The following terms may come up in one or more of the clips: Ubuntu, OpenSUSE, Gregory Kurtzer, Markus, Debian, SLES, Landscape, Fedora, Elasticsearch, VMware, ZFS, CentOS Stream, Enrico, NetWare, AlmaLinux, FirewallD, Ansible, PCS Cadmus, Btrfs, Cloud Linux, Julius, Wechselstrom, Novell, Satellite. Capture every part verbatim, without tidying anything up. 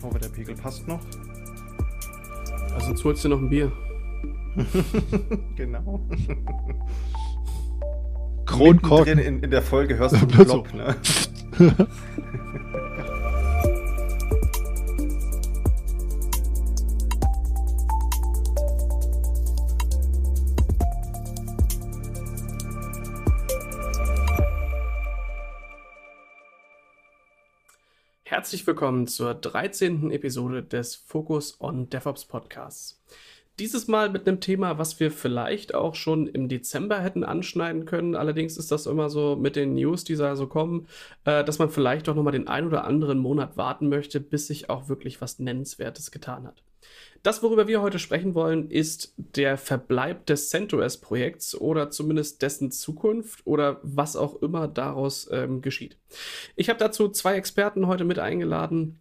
Ich hoffe, der Pegel passt noch. Ja, sonst holst du noch ein Bier. Genau. Kronkorken. In, in der Folge hörst du einen Blob, ne? Herzlich willkommen zur dreizehnten Episode des Focus on DevOps Podcasts. Dieses Mal mit einem Thema, was wir vielleicht auch schon im Dezember hätten anschneiden können. Allerdings ist das immer so mit den News, die da so kommen, äh, dass man vielleicht doch nochmal den ein oder anderen Monat warten möchte, bis sich auch wirklich was Nennenswertes getan hat. Das, worüber wir heute sprechen wollen, ist der Verbleib des CentOS-Projekts oder zumindest dessen Zukunft oder was auch immer daraus ähm, geschieht. Ich habe dazu zwei Experten heute mit eingeladen.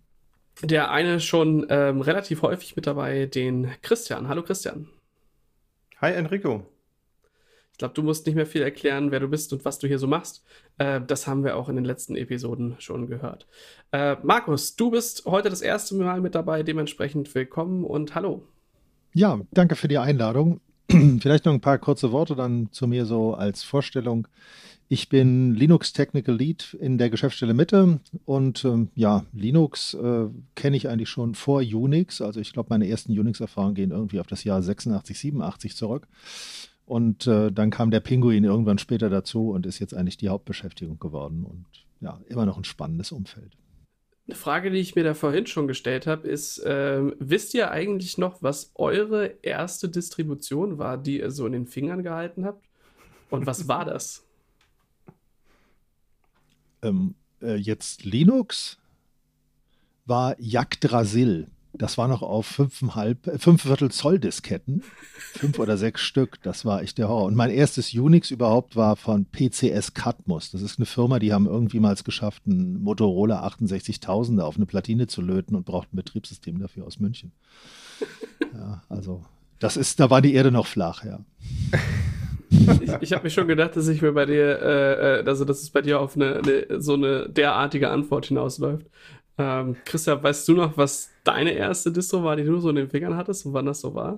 Der eine schon ähm, relativ häufig mit dabei, den Christian. Hallo Christian. Hi Enrico. Ich glaube, du musst nicht mehr viel erklären, wer du bist und was du hier so machst. Äh, das haben wir auch in den letzten Episoden schon gehört. Äh, Markus, du bist heute das erste Mal mit dabei, dementsprechend willkommen und hallo. Ja, danke für die Einladung. Vielleicht noch ein paar kurze Worte dann zu mir so als Vorstellung. Ich bin Linux Technical Lead in der Geschäftsstelle Mitte und ähm, ja, Linux äh, kenne ich eigentlich schon vor Unix. Also ich glaube, meine ersten Unix-Erfahrungen gehen irgendwie auf das Jahr sechsundachtzig, siebenundachtzig zurück. Und äh, dann kam der Pinguin irgendwann später dazu und ist jetzt eigentlich die Hauptbeschäftigung geworden und ja, immer noch ein spannendes Umfeld. Eine Frage, die ich mir da vorhin schon gestellt habe, ist, ähm, wisst ihr eigentlich noch, was eure erste Distribution war, die ihr so in den Fingern gehalten habt? Und was war das? Ähm, äh, jetzt Linux war Yggdrasil. Das war noch auf fünfeinhalb, äh, fünf Viertel Zoll Disketten. Fünf oder sechs Stück, das war echt der Horror. Und mein erstes Unix überhaupt war von P C S Cadmus. Das ist eine Firma, die haben irgendwie mal es geschafft, einen Motorola achtundsechzigtausender auf eine Platine zu löten und brauchten ein Betriebssystem dafür aus München. Ja, also, das ist, da war die Erde noch flach, ja. Ich, ich habe mir schon gedacht, dass ich mir bei dir, äh, also dass es bei dir auf eine, eine so eine derartige Antwort hinausläuft. Ähm, Christian, weißt du noch, was deine erste Distro war, die du so in den Fingern hattest und wann das so war?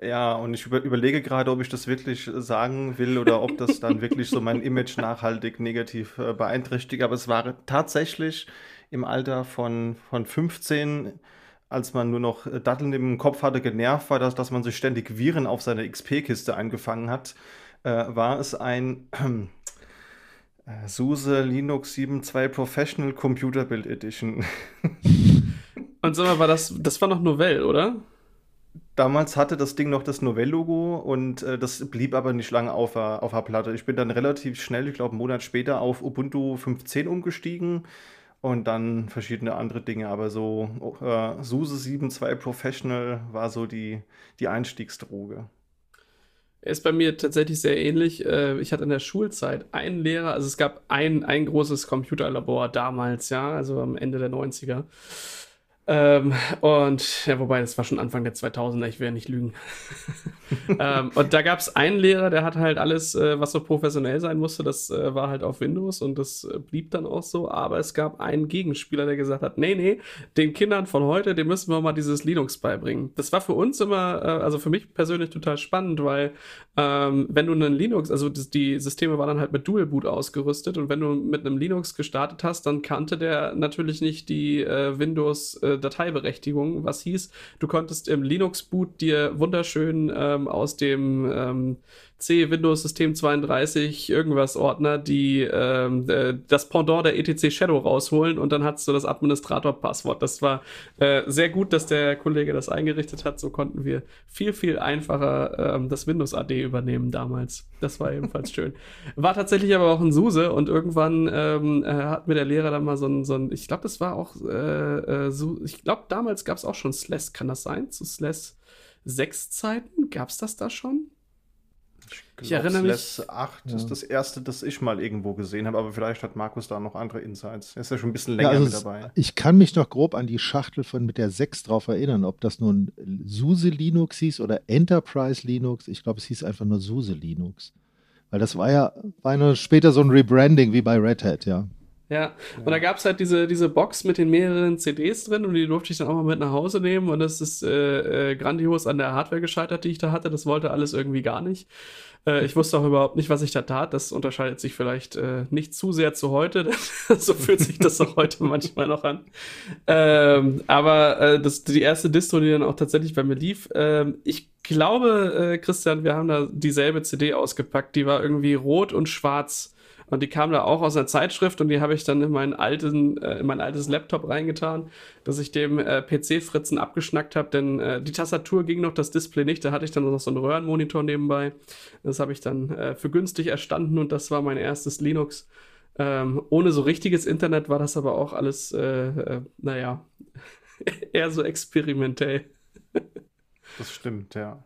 Ja, und ich über, überlege gerade, ob ich das wirklich sagen will oder ob das dann wirklich so mein Image nachhaltig negativ äh, beeinträchtigt. Aber es war tatsächlich im Alter von, von fünfzehn, als man nur noch Datteln im Kopf hatte, genervt war, dass, dass man sich ständig Viren auf seiner X P-Kiste eingefangen hat, äh, war es ein... Äh, SUSE Linux sieben Punkt zwei Professional Computer Build Edition. Und sag mal, war das, das war noch Novell, oder? Damals hatte das Ding noch das Novell-Logo und äh, das blieb aber nicht lange auf, auf der Platte. Ich bin dann relativ schnell, ich glaube einen Monat später, auf Ubuntu fünf Punkt zehn umgestiegen und dann verschiedene andere Dinge. Aber so äh, SUSE sieben Punkt zwei Professional war so die, die Einstiegsdroge. Ist bei mir tatsächlich sehr ähnlich. Ich hatte in der Schulzeit einen Lehrer, also es gab ein, ein großes Computerlabor damals, ja, also am Ende der neunziger. Ähm, und ja, wobei, das war schon Anfang der zweitausender, ich will ja nicht lügen. ähm, und da gab es einen Lehrer, der hat halt alles, was so professionell sein musste, das war halt auf Windows und das blieb dann auch so. Aber es gab einen Gegenspieler, der gesagt hat, nee, nee, den Kindern von heute, denen müssen wir mal dieses Linux beibringen. Das war für uns immer, also für mich persönlich total spannend, weil ähm, wenn du einen Linux, also die Systeme waren dann halt mit Dual Boot ausgerüstet und wenn du mit einem Linux gestartet hast, dann kannte der natürlich nicht die äh, Windows äh, Dateiberechtigung, was hieß, du konntest im Linux-Boot dir wunderschön ähm, aus dem ähm, C-Windows-System zweiunddreißig irgendwas Ordner die ähm, äh, das Pendant der E T C Shadow rausholen und dann hattest du das Administrator-Passwort. Das war äh, sehr gut, dass der Kollege das eingerichtet hat. So konnten wir viel, viel einfacher ähm, das Windows-A D übernehmen damals. Das war ebenfalls schön. War tatsächlich aber auch ein SUSE und irgendwann ähm, äh, hat mir der Lehrer dann mal so ein, so ein ich glaube, das war auch äh, äh, so, ich glaube, damals gab es auch schon SLES, kann das sein? Zu SLES sechs Zeiten? Gab es das da schon? Ich, glaub, ich erinnere mich. SLES acht ja. Ist das erste, das ich mal irgendwo gesehen habe, aber vielleicht hat Markus da noch andere Insights. Er ist ja schon ein bisschen länger ja, also mit dabei. Ich kann mich noch grob an die Schachtel von mit der sechs drauf erinnern, ob das nun SUSE Linux hieß oder Enterprise Linux. Ich glaube, es hieß einfach nur SUSE Linux. Weil das war ja war ja später so ein Rebranding wie bei Red Hat, ja. Ja, und ja. da gab es halt diese, diese Box mit den mehreren C Ds drin und die durfte ich dann auch mal mit nach Hause nehmen und das ist äh, äh, grandios an der Hardware gescheitert, die ich da hatte. Das wollte alles irgendwie gar nicht. Äh, ich wusste auch überhaupt nicht, was ich da tat. Das unterscheidet sich vielleicht äh, nicht zu sehr zu heute. So fühlt sich das auch heute manchmal noch an. Ähm, aber äh, das, die erste Distro, die dann auch tatsächlich bei mir lief, äh, ich glaube, äh, Christian, wir haben da dieselbe C D ausgepackt. Die war irgendwie rot und schwarz. Und die kam da auch aus einer Zeitschrift und die habe ich dann in meinen alten, äh, in mein altes Laptop reingetan, dass ich dem äh, P C-Fritzen abgeschnackt habe, denn äh, die Tastatur ging noch, das Display nicht. Da hatte ich dann noch so einen Röhrenmonitor nebenbei. Das habe ich dann äh, für günstig erstanden und das war mein erstes Linux. Ähm, ohne so richtiges Internet war das aber auch alles, äh, äh, naja, eher so experimentell. Das stimmt, ja.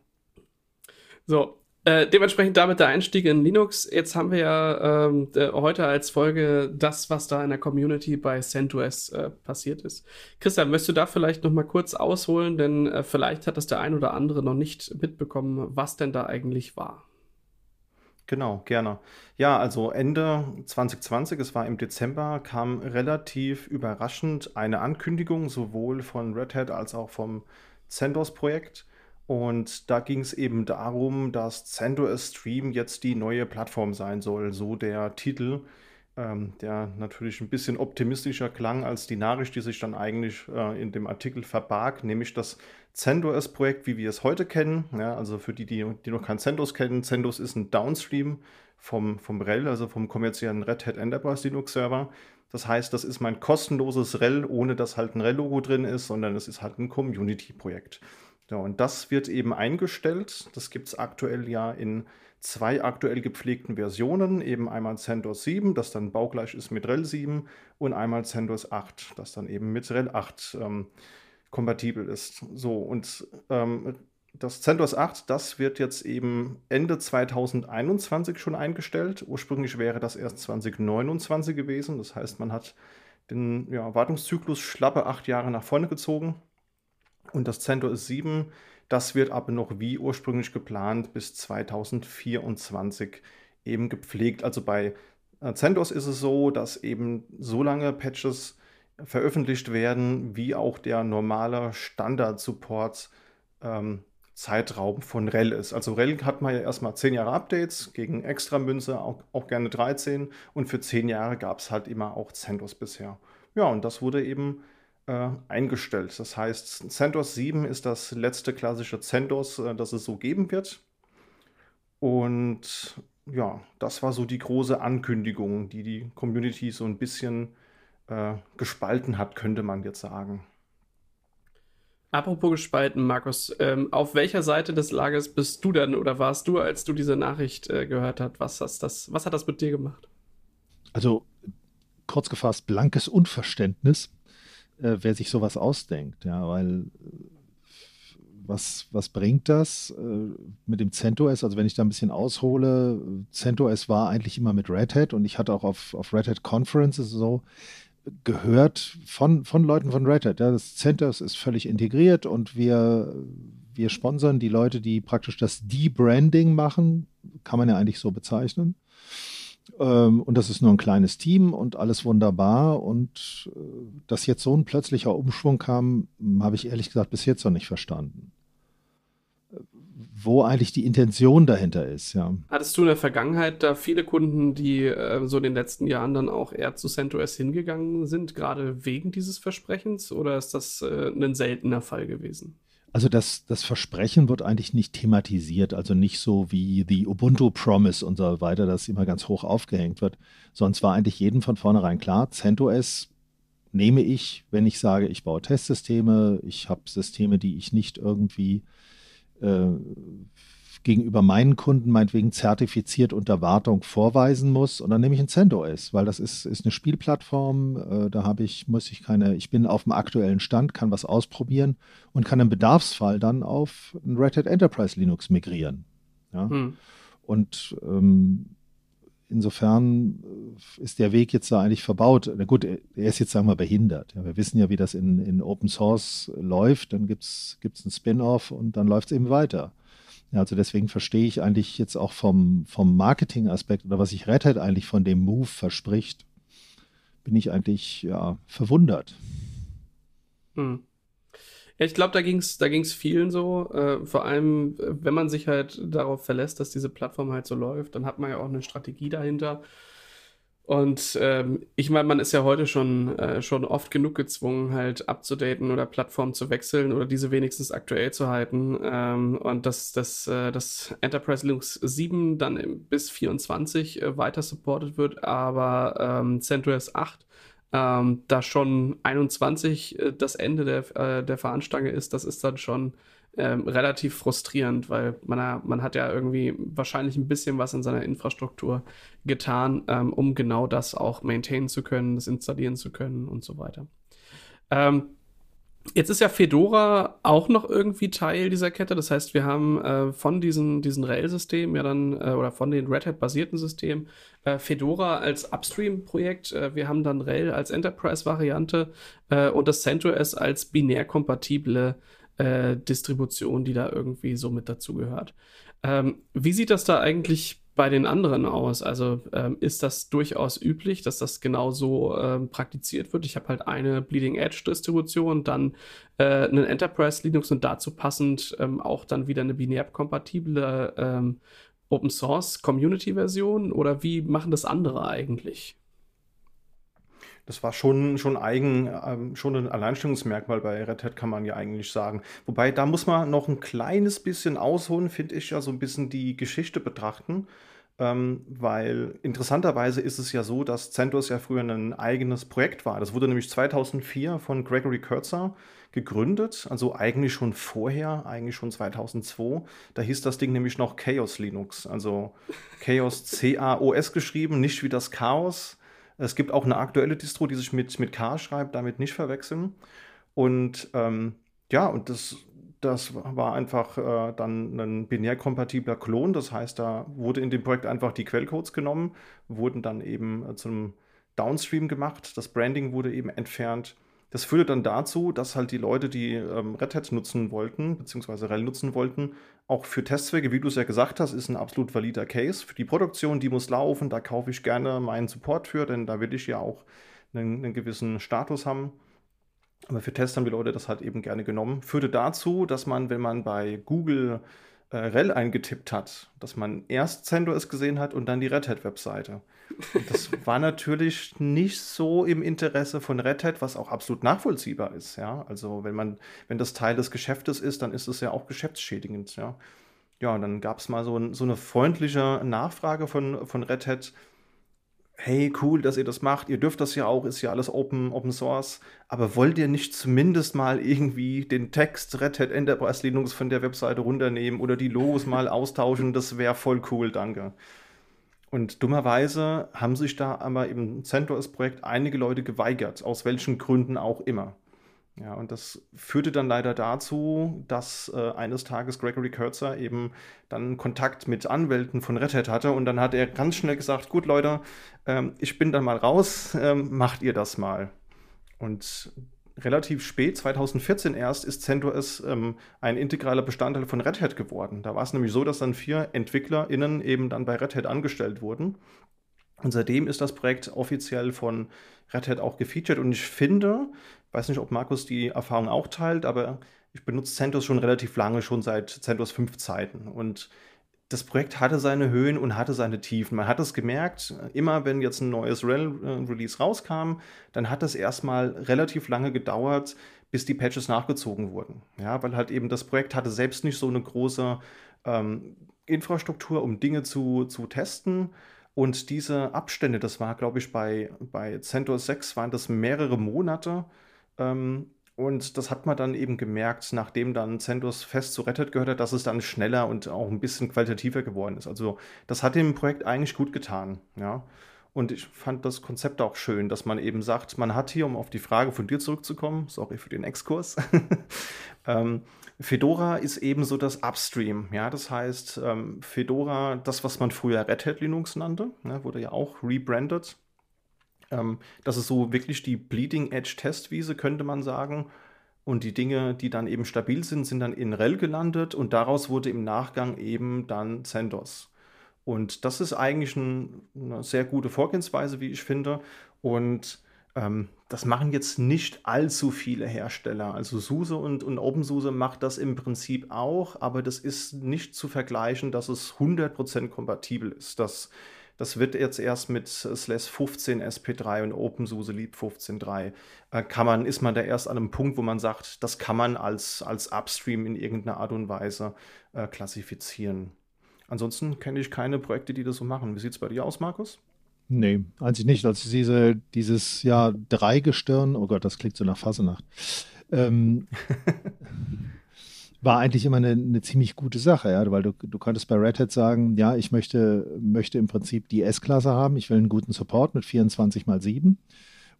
So. Äh, dementsprechend damit der Einstieg in Linux. Jetzt haben wir ja ähm, heute als Folge das, was da in der Community bei CentOS äh, passiert ist. Christian, möchtest du da vielleicht noch mal kurz ausholen, denn äh, vielleicht hat das der ein oder andere noch nicht mitbekommen, was denn da eigentlich war. Genau, gerne. Ja, also Ende zwanzig zwanzig, es war im Dezember, kam relativ überraschend eine Ankündigung, sowohl von Red Hat als auch vom CentOS-Projekt. Und da ging es eben darum, dass CentOS Stream jetzt die neue Plattform sein soll. So der Titel, ähm, der natürlich ein bisschen optimistischer klang als die Nachricht, die sich dann eigentlich äh, in dem Artikel verbarg. Nämlich das CentOS-Projekt, wie wir es heute kennen. Ja, also für die, die, die noch kein CentOS kennen, CentOS ist ein Downstream vom, vom RHEL, also vom kommerziellen Red Hat Enterprise Linux Server. Das heißt, das ist mein kostenloses RHEL, ohne dass halt ein RHEL-Logo drin ist, sondern es ist halt ein Community-Projekt. Ja, und das wird eben eingestellt. Das gibt es aktuell ja in zwei aktuell gepflegten Versionen. Eben einmal CentOS sieben, das dann baugleich ist mit RHEL sieben, und einmal CentOS acht, das dann eben mit RHEL acht ähm, kompatibel ist. So, und ähm, das CentOS acht, das wird jetzt eben Ende zwanzig einundzwanzig schon eingestellt. Ursprünglich wäre das erst zwanzig neunundzwanzig gewesen. Das heißt, man hat den ja, Wartungszyklus schlappe acht Jahre nach vorne gezogen. Und das CentOS sieben, das wird aber noch wie ursprünglich geplant bis zwanzig vierundzwanzig eben gepflegt. Also bei CentOS ist es so, dass eben so lange Patches veröffentlicht werden, wie auch der normale Standard-Support ähm, Zeitraum von RHEL ist. Also RHEL hat man ja erstmal zehn Jahre Updates, gegen Extramünze auch, auch gerne dreizehn, und für zehn Jahre gab es halt immer auch CentOS bisher. Ja, und das wurde eben eingestellt. Das heißt, CentOS sieben ist das letzte klassische CentOS, das es so geben wird. Und ja, das war so die große Ankündigung, die die Community so ein bisschen äh, gespalten hat, könnte man jetzt sagen. Apropos gespalten, Markus, ähm, auf welcher Seite des Lagers bist du denn oder warst du, als du diese Nachricht äh, gehört hast? Was, hast das, was hat das mit dir gemacht? Also, kurz gefasst, blankes Unverständnis. Wer sich sowas ausdenkt, ja, weil was, was bringt das mit dem CentOS? Also wenn ich da ein bisschen aushole, CentOS war eigentlich immer mit Red Hat und ich hatte auch auf, auf Red Hat Conferences so gehört von, von Leuten von Red Hat, ja, das CentOS ist völlig integriert und wir, wir sponsern die Leute, die praktisch das Debranding machen, kann man ja eigentlich so bezeichnen. Und das ist nur ein kleines Team und alles wunderbar. Und dass jetzt so ein plötzlicher Umschwung kam, habe ich ehrlich gesagt bis jetzt noch nicht verstanden. Wo eigentlich die Intention dahinter ist, ja. Hattest du in der Vergangenheit da viele Kunden, die äh, so in den letzten Jahren dann auch eher zu CentOS hingegangen sind, gerade wegen dieses Versprechens? Oder ist das äh, ein seltener Fall gewesen? Also das, das Versprechen wird eigentlich nicht thematisiert, also nicht so wie die Ubuntu Promise und so weiter, das immer ganz hoch aufgehängt wird. Sonst war eigentlich jedem von vornherein klar, CentOS nehme ich, wenn ich sage, ich baue Testsysteme, ich habe Systeme, die ich nicht irgendwie äh, gegenüber meinen Kunden meinetwegen zertifiziert unter Wartung vorweisen muss, und dann nehme ich ein CentOS, weil das ist, ist eine Spielplattform, äh, da habe ich, muss ich keine, ich bin auf dem aktuellen Stand, kann was ausprobieren und kann im Bedarfsfall dann auf ein Red Hat Enterprise Linux migrieren. Ja? Hm. Und ähm, insofern ist der Weg jetzt da eigentlich verbaut. Na gut, er ist jetzt, sagen wir mal, behindert. Ja, wir wissen ja, wie das in, in Open Source läuft, dann gibt es einen Spin-Off und dann läuft es eben weiter. Ja, also deswegen verstehe ich eigentlich jetzt auch vom, vom Marketing-Aspekt oder was sich Red Hat eigentlich von dem Move verspricht, bin ich eigentlich ja, verwundert. Hm. Ja, ich glaube, da ging es da ging's vielen so. Äh, vor allem, wenn man sich halt darauf verlässt, dass diese Plattform halt so läuft, dann hat man ja auch eine Strategie dahinter. Und ähm, ich meine, man ist ja heute schon, äh, schon oft genug gezwungen, halt abzudaten oder Plattformen zu wechseln oder diese wenigstens aktuell zu halten. Ähm, und dass das, äh, das Enterprise Linux sieben dann im, bis vierundzwanzig äh, weiter supported wird, aber ähm, CentOS acht, ähm, da schon einundzwanzig äh, das Ende der, äh, der Fahnenstange ist, das ist dann schon ähm, relativ frustrierend, weil man, man hat ja irgendwie wahrscheinlich ein bisschen was in seiner Infrastruktur getan, ähm, um genau das auch maintainen zu können, das installieren zu können und so weiter. Ähm, jetzt ist ja Fedora auch noch irgendwie Teil dieser Kette, das heißt, wir haben äh, von diesen, diesen RHEL-Systemen ja dann, äh, oder von den Red Hat-basierten Systemen, äh, Fedora als Upstream-Projekt, äh, wir haben dann RHEL als Enterprise-Variante äh, und das CentOS als binär kompatible Äh, Distribution, die da irgendwie so mit dazugehört. Ähm, wie sieht das da eigentlich bei den anderen aus? Also ähm, ist das durchaus üblich, dass das genau so ähm, praktiziert wird? Ich habe halt eine Bleeding Edge Distribution, dann äh, einen Enterprise Linux und dazu passend ähm, auch dann wieder eine binär kompatible ähm, Open Source Community Version oder wie machen das andere eigentlich? Das war schon, schon, eigen, ähm, schon ein Alleinstellungsmerkmal bei Red Hat, kann man ja eigentlich sagen. Wobei, da muss man noch ein kleines bisschen ausholen, finde ich, ja so ein bisschen die Geschichte betrachten. Ähm, weil interessanterweise ist es ja so, dass CentOS ja früher ein eigenes Projekt war. Das wurde nämlich zweitausendvier von Gregory Kurtzer gegründet, also eigentlich schon vorher, eigentlich schon zweitausendzwei. Da hieß das Ding nämlich noch Chaos Linux, also Chaos C A O S geschrieben, nicht wie das Chaos. Es gibt auch eine aktuelle Distro, die sich mit, mit K schreibt, damit nicht verwechseln. Und ähm, ja, und das, das war einfach äh, dann ein binär kompatibler Klon. Das heißt, da wurde in dem Projekt einfach die Quellcodes genommen, wurden dann eben äh, zum Downstream gemacht. Das Branding wurde eben entfernt. Das führte dann dazu, dass halt die Leute, die ähm, Red Hat nutzen wollten, beziehungsweise RHEL nutzen wollten, auch für Testzwecke, wie du es ja gesagt hast, ist ein absolut valider Case. Für die Produktion, die muss laufen, da kaufe ich gerne meinen Support für, denn da will ich ja auch einen, einen gewissen Status haben. Aber für Tests haben die Leute das halt eben gerne genommen. Führte dazu, dass man, wenn man bei Google äh, RHEL eingetippt hat, dass man erst CentOS gesehen hat und dann die Red Hat-Webseite. Das war natürlich nicht so im Interesse von Red Hat, was auch absolut nachvollziehbar ist, ja. Also wenn man, wenn das Teil des Geschäftes ist, dann ist es ja auch geschäftsschädigend, ja. Ja, und dann gab es mal so, ein, so eine freundliche Nachfrage von, von Red Hat. Hey, cool, dass ihr das macht, ihr dürft das ja auch, ist ja alles Open, Open Source, aber wollt ihr nicht zumindest mal irgendwie den Text Red Hat Enterprise Linux von der Webseite runternehmen oder die Logos mal austauschen, das wäre voll cool, danke. Und dummerweise haben sich da aber im CentOS-Projekt einige Leute geweigert, aus welchen Gründen auch immer. Ja, und das führte dann leider dazu, dass äh, eines Tages Gregory Kurtzer eben dann Kontakt mit Anwälten von Red Hat hatte und dann hat er ganz schnell gesagt, gut Leute, ähm, ich bin dann mal raus, ähm, macht ihr das mal. Und relativ spät, zweitausendvierzehn erst, ist CentOS ähm, ein integraler Bestandteil von Red Hat geworden. Da war es nämlich so, dass dann vier EntwicklerInnen eben dann bei Red Hat angestellt wurden. Und seitdem ist das Projekt offiziell von Red Hat auch gefeatured. Und ich finde, weiß nicht, ob Markus die Erfahrung auch teilt, aber ich benutze CentOS schon relativ lange, schon seit CentOS fünf Zeiten. Und das Projekt hatte seine Höhen und hatte seine Tiefen. Man hat es gemerkt, immer wenn jetzt ein neues RHEL-Release rauskam, dann hat das erstmal relativ lange gedauert, bis die Patches nachgezogen wurden. Ja, weil halt eben das Projekt hatte selbst nicht so eine große ähm, Infrastruktur, um Dinge zu, zu testen. Und diese Abstände, das war, glaube ich, bei, bei CentOS sechs waren das mehrere Monate. Ähm, Und das hat man dann eben gemerkt, nachdem dann CentOS fest zu Red Hat gehört hat, dass es dann schneller und auch ein bisschen qualitativer geworden ist. Also das hat dem Projekt eigentlich gut getan, ja. Und ich fand das Konzept auch schön, dass man eben sagt, man hat hier, um auf die Frage von dir zurückzukommen, sorry für den Exkurs, ähm, Fedora ist eben so das Upstream, ja. Das heißt, ähm, Fedora, das, was man früher Red Hat Linux nannte, ne, wurde ja auch rebrandet. Das ist so wirklich die Bleeding-Edge-Testwiese, könnte man sagen. Und die Dinge, die dann eben stabil sind, sind dann in RHEL gelandet. Und daraus wurde im Nachgang eben dann CentOS. Und das ist eigentlich ein, eine sehr gute Vorgehensweise, wie ich finde. Und Ähm, das machen jetzt nicht allzu viele Hersteller. Also SUSE und, und OpenSUSE macht das im Prinzip auch, aber das ist nicht zu vergleichen, dass es hundert Prozent kompatibel ist. Das, das wird jetzt erst mit S L E S fünfzehn S P drei und OpenSUSE Lib fünfzehn Punkt drei. Äh, kann man, ist man da erst an einem Punkt, wo man sagt, das kann man als, als Upstream in irgendeiner Art und Weise äh, klassifizieren. Ansonsten kenne ich keine Projekte, die das so machen. Wie sieht es bei dir aus, Markus? Nee, eigentlich nicht. Also diese, dieses ja, Dreigestirn, oh Gott, das klingt so nach Fasenacht, ähm, war eigentlich immer eine, eine ziemlich gute Sache, ja, weil du, du konntest bei Red Hat sagen, ja, ich möchte, möchte im Prinzip die S-Klasse haben, ich will einen guten Support mit vierundzwanzig mal sieben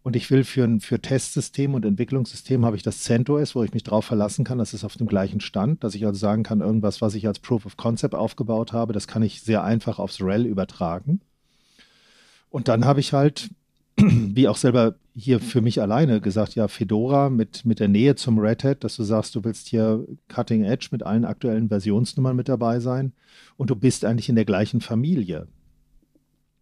und ich will für, für Testsystem und Entwicklungssystem habe ich das CentOS, wo ich mich drauf verlassen kann, das ist auf dem gleichen Stand, dass ich also sagen kann, irgendwas, was ich als Proof of Concept aufgebaut habe, das kann ich sehr einfach aufs RHEL übertragen. Und dann habe ich halt, wie auch selber hier für mich alleine gesagt, ja, Fedora mit, mit der Nähe zum Red Hat, dass du sagst, du willst hier Cutting Edge mit allen aktuellen Versionsnummern mit dabei sein und du bist eigentlich in der gleichen Familie.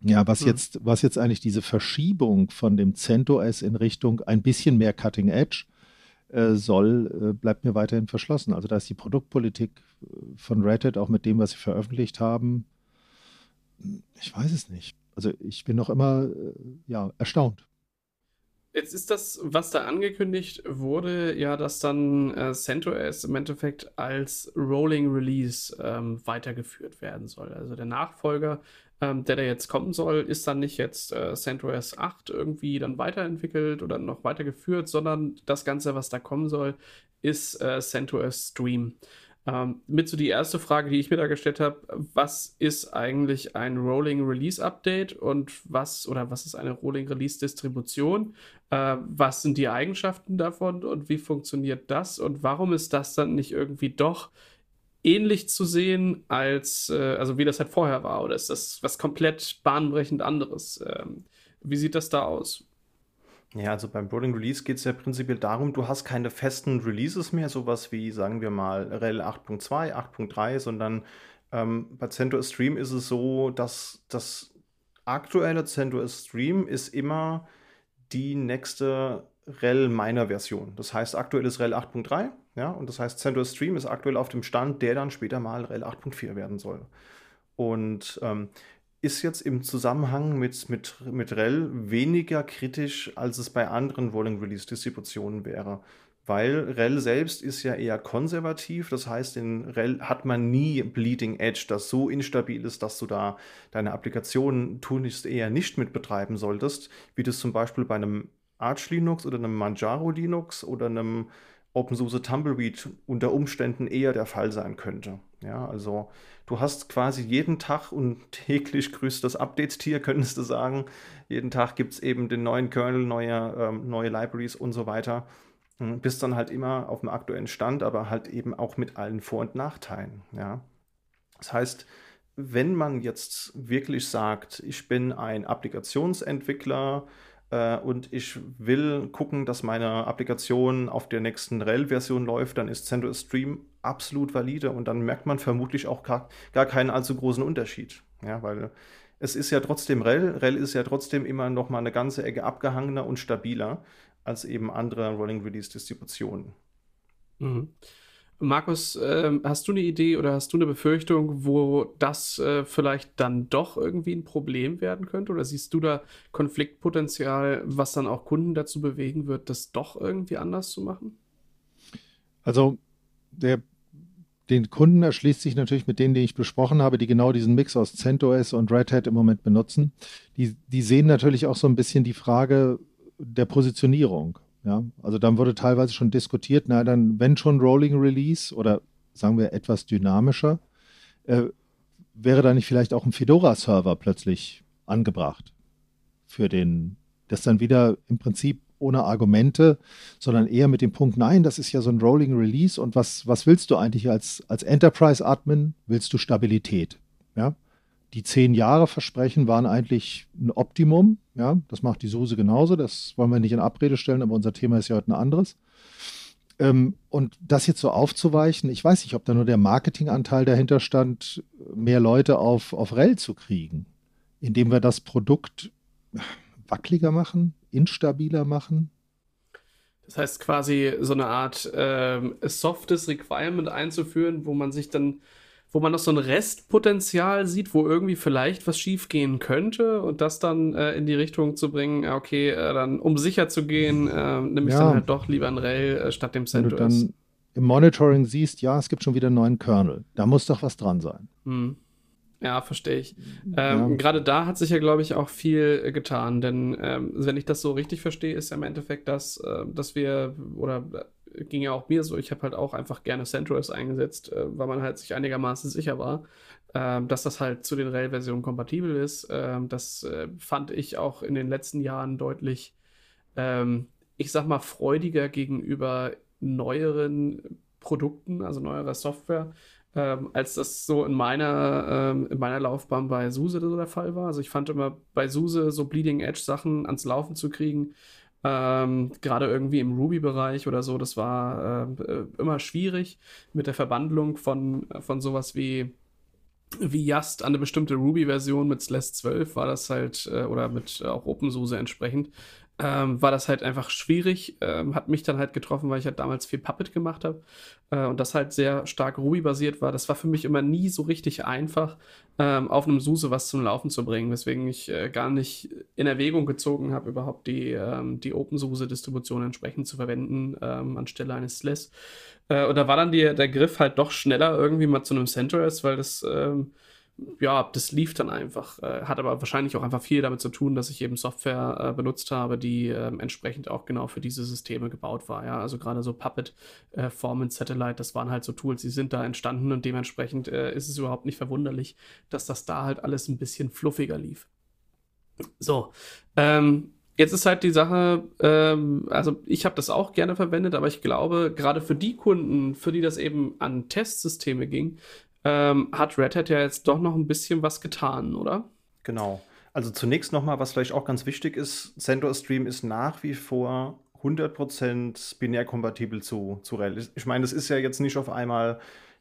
Ja, was, mhm. jetzt, was jetzt eigentlich diese Verschiebung von dem CentOS in Richtung ein bisschen mehr Cutting Edge äh, soll, äh, bleibt mir weiterhin verschlossen. Also da ist die Produktpolitik von Red Hat auch mit dem, was sie veröffentlicht haben, ich weiß es nicht. Also ich bin noch immer ja, erstaunt. Jetzt ist das, was da angekündigt wurde, ja, dass dann äh, CentOS im Endeffekt als Rolling Release ähm, weitergeführt werden soll. Also der Nachfolger, ähm, der da jetzt kommen soll, ist dann nicht jetzt äh, CentOS acht irgendwie dann weiterentwickelt oder noch weitergeführt, sondern das Ganze, was da kommen soll, ist äh, CentOS Stream. Ähm, mit so die erste Frage, die ich mir da gestellt habe, was ist eigentlich ein Rolling Release Update und was oder was ist eine Rolling Release Distribution? Äh, was sind die Eigenschaften davon und wie funktioniert das und warum ist das dann nicht irgendwie doch ähnlich zu sehen als, äh, also wie das halt vorher war oder ist das was komplett bahnbrechend anderes? Ähm, wie sieht das da aus? Ja, also beim Rolling Release geht es ja prinzipiell darum, du hast keine festen Releases mehr, sowas wie, sagen wir mal, RHEL acht Punkt zwei, acht Punkt drei, sondern ähm, bei CentOS Stream ist es so, dass das aktuelle CentOS Stream ist immer die nächste RHEL meiner Version. Das heißt, aktuell ist RHEL acht Punkt drei, ja, und das heißt, CentOS Stream ist aktuell auf dem Stand, der dann später mal RHEL acht Punkt vier werden soll. Und ähm, ist jetzt im Zusammenhang mit, mit, mit RHEL weniger kritisch, als es bei anderen Rolling Release Distributionen wäre. Weil RHEL selbst ist ja eher konservativ, das heißt, in RHEL hat man nie Bleeding Edge, das so instabil ist, dass du da deine Applikationen tunlichst eher nicht mit betreiben solltest, wie das zum Beispiel bei einem Arch Linux oder einem Manjaro Linux oder einem OpenSUSE Tumbleweed unter Umständen eher der Fall sein könnte. Ja, also du hast quasi jeden Tag und täglich grüßt das Update-Tier, könntest du sagen. Jeden Tag gibt es eben den neuen Kernel, neue, ähm, neue Libraries und so weiter. Und bist dann halt immer auf dem aktuellen Stand, aber halt eben auch mit allen Vor- und Nachteilen. Ja. Das heißt, wenn man jetzt wirklich sagt, ich bin ein Applikationsentwickler, und ich will gucken, dass meine Applikation auf der nächsten RHEL-Version läuft, dann ist CentOS Stream absolut valide und dann merkt man vermutlich auch gar, gar keinen allzu großen Unterschied. Ja, weil es ist ja trotzdem RHEL, RHEL ist ja trotzdem immer noch mal eine ganze Ecke abgehangener und stabiler als eben andere Rolling Release-Distributionen. Mhm. Markus, äh, hast du eine Idee oder hast du eine Befürchtung, wo das äh, vielleicht dann doch irgendwie ein Problem werden könnte? Oder siehst du da Konfliktpotenzial, was dann auch Kunden dazu bewegen wird, das doch irgendwie anders zu machen? Also der, den Kunden erschließt sich natürlich mit denen, die ich besprochen habe, die genau diesen Mix aus CentOS und Red Hat im Moment benutzen. Die, die sehen natürlich auch so ein bisschen die Frage der Positionierung. Ja, also dann wurde teilweise schon diskutiert, na dann, wenn schon Rolling Release oder sagen wir etwas dynamischer, äh, wäre da nicht vielleicht auch ein Fedora-Server plötzlich angebracht für den, das dann wieder im Prinzip ohne Argumente, sondern eher mit dem Punkt, nein, das ist ja so ein Rolling Release und was, was willst du eigentlich als, als Enterprise-Admin? Willst du Stabilität? Ja? Die zehn Jahre Versprechen waren eigentlich ein Optimum. Ja, das macht die SUSE genauso. Das wollen wir nicht in Abrede stellen, aber unser Thema ist ja heute ein anderes. Ähm, und das jetzt so aufzuweichen, ich weiß nicht, ob da nur der Marketinganteil dahinter stand, mehr Leute auf, auf RHEL zu kriegen, indem wir das Produkt wackeliger machen, instabiler machen? Das heißt quasi so eine Art ähm, softes Requirement einzuführen, wo man sich dann, wo man noch so ein Restpotenzial sieht, wo irgendwie vielleicht was schief gehen könnte und das dann äh, in die Richtung zu bringen, okay, äh, dann um sicher zu gehen, äh, nehme ich ja. dann halt doch lieber ein RHEL äh, statt dem CentOS. Wenn du dann im Monitoring siehst, ja, es gibt schon wieder einen neuen Kernel, da muss doch was dran sein. Hm. Ja, verstehe ich. Ähm, ja. Gerade da hat sich ja, glaube ich, auch viel getan, denn ähm, wenn ich das so richtig verstehe, ist ja im Endeffekt das, äh, dass wir, oder äh, ging ja auch mir so, ich habe halt auch einfach gerne CentOS eingesetzt, äh, weil man halt sich einigermaßen sicher war, äh, dass das halt zu den RHEL-Versionen kompatibel ist. Äh, das äh, fand ich auch in den letzten Jahren deutlich, äh, ich sag mal, freudiger gegenüber neueren Produkten, also neuerer Software, Ähm, als das so in meiner, ähm, in meiner Laufbahn bei SUSE so der Fall war. Also ich fand immer bei SUSE so Bleeding-Edge-Sachen ans Laufen zu kriegen, ähm, gerade irgendwie im Ruby-Bereich oder so, das war äh, immer schwierig mit der Verwandlung von, von sowas wie, wie Yast an eine bestimmte Ruby-Version mit S L E S zwölf war das halt, äh, oder mit äh, auch OpenSUSE entsprechend, Ähm, war das halt einfach schwierig, ähm, hat mich dann halt getroffen, weil ich halt damals viel Puppet gemacht habe äh, und das halt sehr stark Ruby-basiert war. Das war für mich immer nie so richtig einfach, ähm, auf einem SUSE was zum Laufen zu bringen, weswegen ich äh, gar nicht in Erwägung gezogen habe, überhaupt die, ähm, die OpenSUSE-Distribution entsprechend zu verwenden, ähm, anstelle eines S L E S. Äh, und da war dann die, der Griff halt doch schneller irgendwie mal zu einem CentOS, weil das... Ähm, ja, das lief dann einfach. Äh, hat aber wahrscheinlich auch einfach viel damit zu tun, dass ich eben Software äh, benutzt habe, die äh, entsprechend auch genau für diese Systeme gebaut war. Ja, also gerade so Puppet, äh, Form Satellite, das waren halt so Tools, die sind da entstanden und dementsprechend äh, ist es überhaupt nicht verwunderlich, dass das da halt alles ein bisschen fluffiger lief. So, ähm, jetzt ist halt die Sache, ähm, also ich habe das auch gerne verwendet, aber ich glaube, gerade für die Kunden, für die das eben an Testsysteme ging, Ähm, hat Red Hat ja jetzt doch noch ein bisschen was getan, oder? Genau. Also zunächst nochmal, was vielleicht auch ganz wichtig ist, CentOS Stream ist nach wie vor hundert Prozent binär kompatibel zu, zu RHEL. Ich meine, das ist ja jetzt nicht auf einmal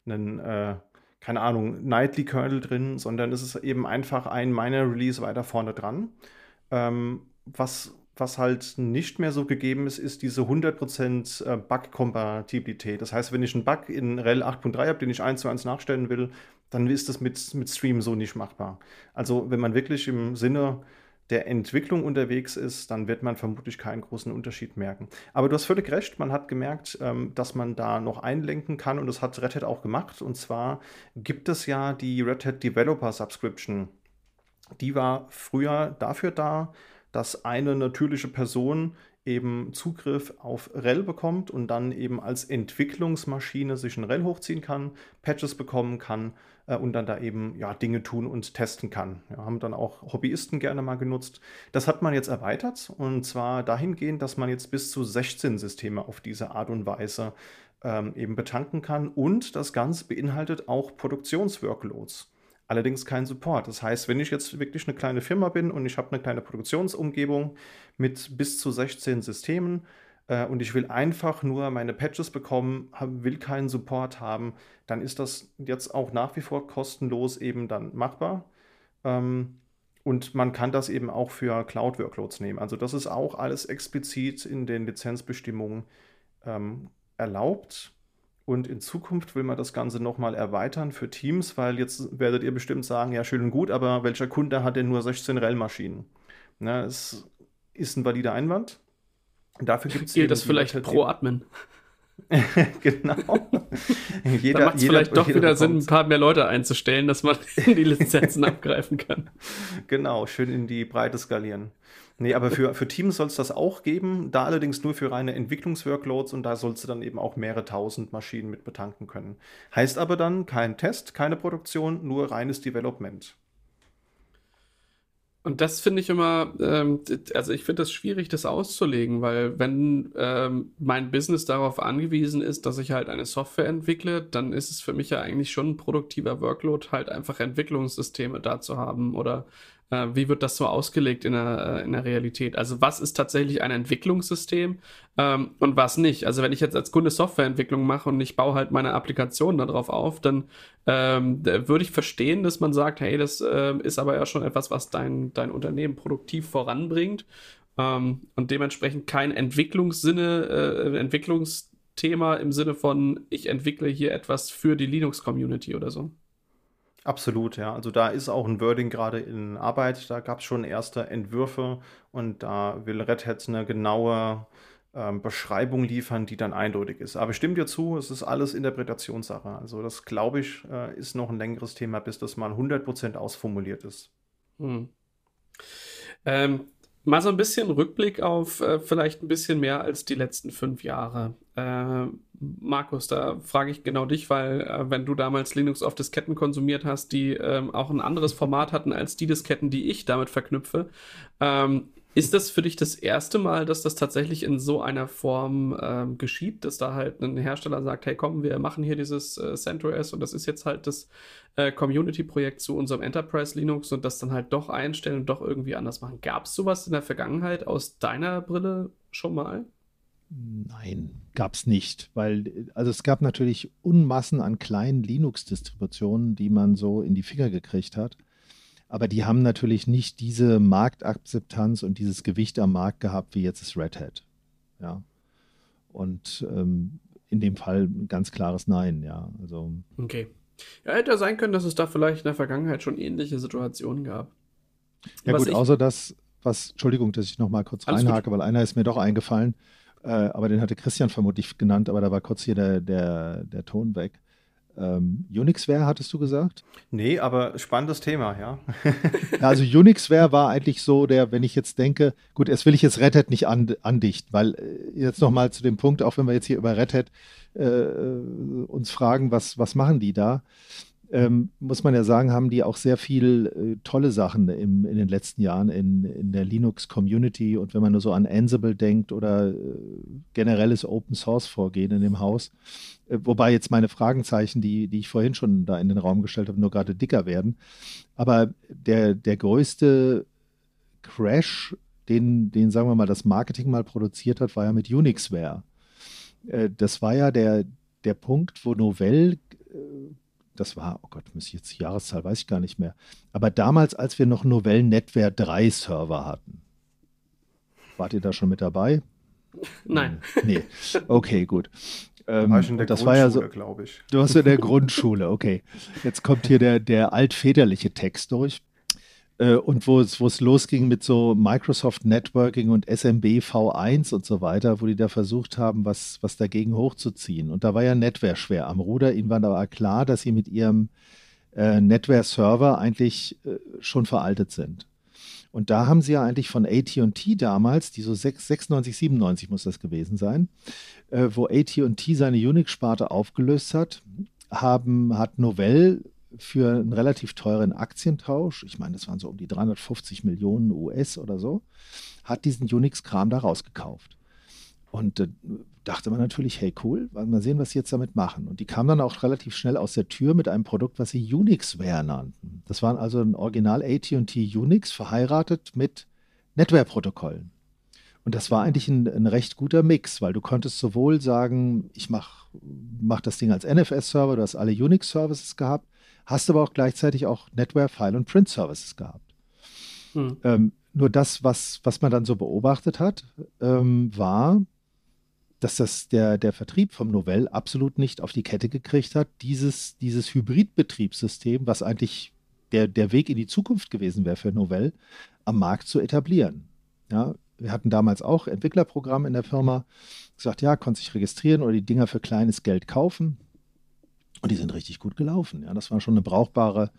ein, äh, keine Ahnung, Nightly Kernel drin, sondern es ist eben einfach ein Minor Release weiter vorne dran. Ähm, was, was halt nicht mehr so gegeben ist, ist diese hundert Prozent Bug-Kompatibilität. Das heißt, wenn ich einen Bug in RHEL acht Punkt drei habe, den ich eins zu eins nachstellen will, dann ist das mit, mit Stream so nicht machbar. Also wenn man wirklich im Sinne der Entwicklung unterwegs ist, dann wird man vermutlich keinen großen Unterschied merken. Aber du hast völlig recht, man hat gemerkt, dass man da noch einlenken kann und das hat Red Hat auch gemacht. Und zwar gibt es ja die Red Hat Developer Subscription. Die war früher dafür da, dass eine natürliche Person eben Zugriff auf RHEL bekommt und dann eben als Entwicklungsmaschine sich ein RHEL hochziehen kann, Patches bekommen kann äh, und dann da eben ja, Dinge tun und testen kann. Ja, haben dann auch Hobbyisten gerne mal genutzt. Das hat man jetzt erweitert und zwar dahingehend, dass man jetzt bis zu sechzehn Systeme auf diese Art und Weise ähm, eben betanken kann und das Ganze beinhaltet auch Produktionsworkloads. Allerdings kein Support. Das heißt, wenn ich jetzt wirklich eine kleine Firma bin und ich habe eine kleine Produktionsumgebung mit bis zu sechzehn Systemen äh, und ich will einfach nur meine Patches bekommen, hab, will keinen Support haben, dann ist das jetzt auch nach wie vor kostenlos eben dann machbar. Ähm, und man kann das eben auch für Cloud-Workloads nehmen. Also das ist auch alles explizit in den Lizenzbestimmungen ähm, erlaubt. Und in Zukunft will man das Ganze nochmal erweitern für Teams, weil jetzt werdet ihr bestimmt sagen, ja schön und gut, aber welcher Kunde hat denn nur sechzehn RHEL-Maschinen? Na, es ist ein valider Einwand. Dafür gibt's gilt das vielleicht pro Admin. Genau. Jeder, da macht es vielleicht doch wieder Sinn, ein paar mehr Leute einzustellen, dass man die Lizenzen abgreifen kann. Genau, schön in die Breite skalieren. Nee, aber für, für Teams soll es das auch geben, da allerdings nur für reine Entwicklungsworkloads und da sollst du dann eben auch mehrere tausend Maschinen mit betanken können. Heißt aber dann kein Test, keine Produktion, nur reines Development. Und das finde ich immer, ähm, also ich finde das schwierig, das auszulegen, weil wenn ähm, mein Business darauf angewiesen ist, dass ich halt eine Software entwickle, dann ist es für mich ja eigentlich schon ein produktiver Workload, halt einfach Entwicklungssysteme da zu haben oder Äh, wie wird das so ausgelegt in der, in der Realität? Also was ist tatsächlich ein Entwicklungssystem ähm, und was nicht? Also wenn ich jetzt als Kunde Softwareentwicklung mache und ich baue halt meine Applikation darauf auf, dann ähm, da würde ich verstehen, dass man sagt, hey, das äh, ist aber ja schon etwas, was dein, dein Unternehmen produktiv voranbringt ähm, und dementsprechend kein Entwicklungssinne, äh, Entwicklungs Thema im Sinne von, ich entwickle hier etwas für die Linux-Community oder so. Absolut, ja. Also da ist auch ein Wording gerade in Arbeit. Da gab es schon erste Entwürfe und da will Red Hat eine genaue ähm, Beschreibung liefern, die dann eindeutig ist. Aber ich stimme dir zu, es ist alles Interpretationssache. Also das, glaube ich, äh, ist noch ein längeres Thema, bis das mal hundert Prozent ausformuliert ist. Hm. Ähm, mal so ein bisschen Rückblick auf äh, vielleicht ein bisschen mehr als die letzten fünf Jahre. Äh, Markus, da frage ich genau dich, weil äh, wenn du damals Linux auf Disketten konsumiert hast, die äh, auch ein anderes Format hatten als die Disketten, die ich damit verknüpfe, ähm, ist das für dich das erste Mal, dass das tatsächlich in so einer Form äh, geschieht, dass da halt ein Hersteller sagt, hey komm, wir machen hier dieses äh, CentOS und das ist jetzt halt das äh, Community-Projekt zu unserem Enterprise Linux und das dann halt doch einstellen und doch irgendwie anders machen. Gab es sowas in der Vergangenheit aus deiner Brille schon mal? Nein, gab es nicht, weil also es gab natürlich Unmassen an kleinen Linux-Distributionen, die man so in die Finger gekriegt hat, aber die haben natürlich nicht diese Marktakzeptanz und dieses Gewicht am Markt gehabt, wie jetzt das Red Hat. Ja. Und ähm, in dem Fall ein ganz klares Nein, ja. Also, okay. Ja, hätte sein können, dass es da vielleicht in der Vergangenheit schon ähnliche Situationen gab. Ja was gut, außer das, was, Entschuldigung, dass ich nochmal kurz reinhake, gut. Weil einer ist mir doch eingefallen, Äh, aber den hatte Christian vermutlich genannt, aber da war kurz hier der, der, der Ton weg. Ähm, Unixware, hattest du gesagt? Nee, aber spannendes Thema, ja. Also Unixware war eigentlich so der, wenn ich jetzt denke, gut, das will ich jetzt Red Hat nicht an, andichten, weil jetzt nochmal zu dem Punkt, auch wenn wir jetzt hier über Red Hat äh, uns fragen, was, was machen die da? Ähm, muss man ja sagen, haben die auch sehr viel äh, tolle Sachen im, in den letzten Jahren in, in der Linux-Community. Und wenn man nur so an Ansible denkt oder äh, generelles Open-Source-Vorgehen in dem Haus, äh, wobei jetzt meine Fragezeichen, die, die ich vorhin schon da in den Raum gestellt habe, nur gerade dicker werden. Aber der, der größte Crash, den, den, sagen wir mal, das Marketing mal produziert hat, war ja mit Unixware. Äh, das war ja der, der Punkt, wo Novell äh, das war, oh Gott, muss ich jetzt die Jahreszahl, weiß ich gar nicht mehr. Aber damals, als wir noch Novell NetWare drei Server hatten. Wart ihr da schon mit dabei? Nein. Nee. Okay, gut. Ähm, war ich in der das Grundschule, war ja so, glaube ich. Du warst in der Grundschule, okay. Jetzt kommt hier der, der altväterliche Text durch. Äh, und wo es losging mit so Microsoft Networking und S M B V eins und so weiter, wo die da versucht haben, was, was dagegen hochzuziehen. Und da war ja NetWare schwer am Ruder. Ihnen war da klar, dass sie mit ihrem äh, NetWare-Server eigentlich äh, schon veraltet sind. Und da haben sie ja eigentlich von A T und T damals, die so sechsundneunzig, siebenundneunzig muss das gewesen sein, äh, wo A T und T seine Unix-Sparte aufgelöst hat, haben, hat Novell für einen relativ teuren Aktientausch, ich meine, das waren so um die dreihundertfünfzig Millionen U S oder so, hat diesen Unix-Kram da rausgekauft. Und äh, dachte man natürlich, hey cool, mal sehen, was sie jetzt damit machen. Und die kamen dann auch relativ schnell aus der Tür mit einem Produkt, was sie Unixware nannten. Das waren also ein Original A T und T Unix verheiratet mit NetWare-Protokollen. Und das war eigentlich ein, ein recht guter Mix, weil du konntest sowohl sagen, ich mach, mach das Ding als N F S-Server, du hast alle Unix-Services gehabt, hast aber auch gleichzeitig auch NetWare, File- und Print-Services gehabt. Hm. Ähm, nur das, was, was man dann so beobachtet hat, ähm, war, dass das der, der Vertrieb vom Novell absolut nicht auf die Kette gekriegt hat, dieses, dieses Hybrid-Betriebssystem, was eigentlich der, der Weg in die Zukunft gewesen wäre für Novell, am Markt zu etablieren. Ja, wir hatten damals auch Entwicklerprogramm in der Firma, gesagt, ja, konnte sich registrieren oder die Dinger für kleines Geld kaufen. Und die sind richtig gut gelaufen. Ja, das war schon eine brauchbare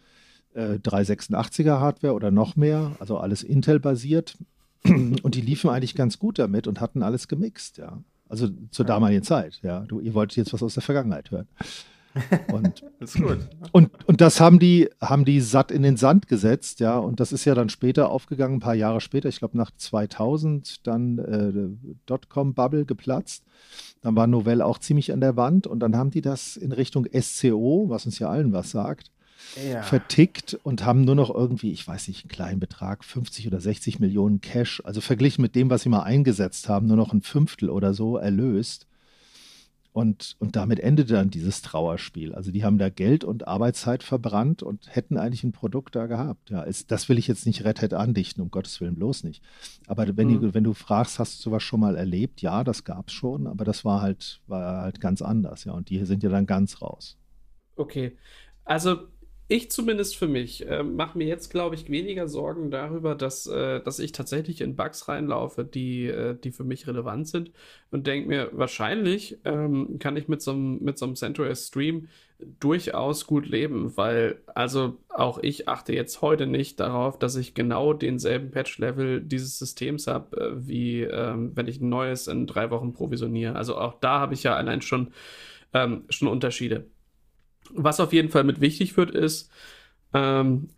äh, dreihundertsechsundachtziger Hardware oder noch mehr, also alles Intel-basiert. Und die liefen eigentlich ganz gut damit und hatten alles gemixt. Ja, also zur damaligen Zeit. Ja, du, ihr wolltet jetzt was aus der Vergangenheit hören. Und das, ist gut. Und, und das haben die, haben die satt in den Sand gesetzt. Ja, und das ist ja dann später aufgegangen, ein paar Jahre später. Ich glaube nach zweitausend dann äh, Dotcom-Bubble geplatzt. Dann war Novell auch ziemlich an der Wand und dann haben die das in Richtung S C O, was uns ja allen was sagt, ja. vertickt und haben nur noch irgendwie, ich weiß nicht, einen kleinen Betrag, fünfzig oder sechzig Millionen Cash, also verglichen mit dem, was sie mal eingesetzt haben, nur noch ein Fünftel oder so erlöst. Und, und damit endete dann dieses Trauerspiel. Also die haben da Geld und Arbeitszeit verbrannt und hätten eigentlich ein Produkt da gehabt. Ja, ist, das will ich jetzt nicht Red Hat andichten, um Gottes Willen bloß nicht. Aber wenn, mhm. die, wenn du fragst, hast du sowas schon mal erlebt? Ja, das gab es schon, aber das war halt, war halt ganz anders. Ja, und die sind ja dann ganz raus. Okay, also ich zumindest für mich äh, mache mir jetzt, glaube ich, weniger Sorgen darüber, dass, äh, dass ich tatsächlich in Bugs reinlaufe, die, äh, die für mich relevant sind, und denke mir, wahrscheinlich ähm, kann ich mit so einem mit so einem CentOS Stream durchaus gut leben, weil also auch ich achte jetzt heute nicht darauf, dass ich genau denselben Patch-Level dieses Systems habe, äh, wie äh, wenn ich ein neues in drei Wochen provisioniere. Also auch da habe ich ja allein schon, ähm, schon Unterschiede. Was auf jeden Fall mit wichtig wird, ist, ähm,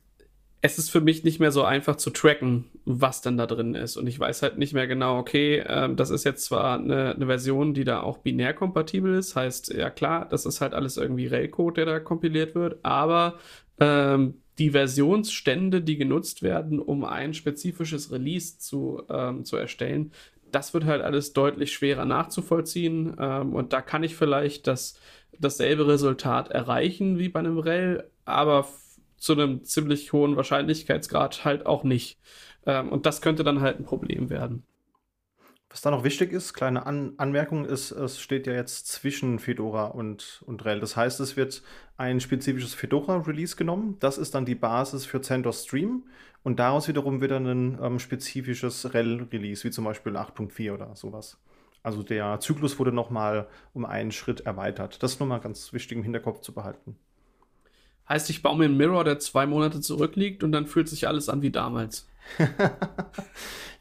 es ist für mich nicht mehr so einfach zu tracken, was denn da drin ist. Und ich weiß halt nicht mehr genau, okay, ähm, das ist jetzt zwar eine, eine Version, die da auch binär kompatibel ist, heißt, ja klar, das ist halt alles irgendwie RHEL-Code, der da kompiliert wird, aber ähm, die Versionsstände, die genutzt werden, um ein spezifisches Release zu, ähm, zu erstellen, das wird halt alles deutlich schwerer nachzuvollziehen. Ähm, und da kann ich vielleicht das dasselbe Resultat erreichen wie bei einem RHEL, aber f- zu einem ziemlich hohen Wahrscheinlichkeitsgrad halt auch nicht. Ähm, und das könnte dann halt ein Problem werden. Was da noch wichtig ist, kleine An- Anmerkung ist, es steht ja jetzt zwischen Fedora und, und RHEL. Das heißt, es wird ein spezifisches Fedora-Release genommen. Das ist dann die Basis für CentOS Stream. Und daraus wiederum wird dann ein ähm, spezifisches RHEL-Release, wie zum Beispiel acht Punkt vier oder sowas. Also der Zyklus wurde nochmal um einen Schritt erweitert. Das ist nochmal ganz wichtig im Hinterkopf zu behalten. Heißt, ich baue mir einen Mirror, der zwei Monate zurückliegt, und dann fühlt sich alles an wie damals.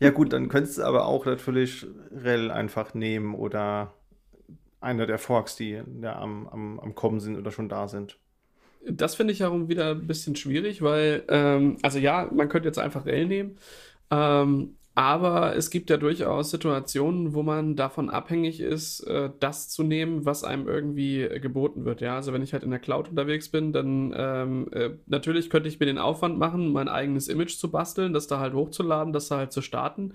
Ja gut, dann könntest du aber auch natürlich RHEL einfach nehmen oder einer der Forks, die ja, am, am, am Kommen sind oder schon da sind. Das finde ich darum wieder ein bisschen schwierig, weil, ähm, also ja, man könnte jetzt einfach RHEL nehmen, ähm, aber es gibt ja durchaus Situationen, wo man davon abhängig ist, äh, das zu nehmen, was einem irgendwie geboten wird. Ja? Also wenn ich halt in der Cloud unterwegs bin, dann ähm, äh, natürlich könnte ich mir den Aufwand machen, mein eigenes Image zu basteln, das da halt hochzuladen, das da halt zu starten.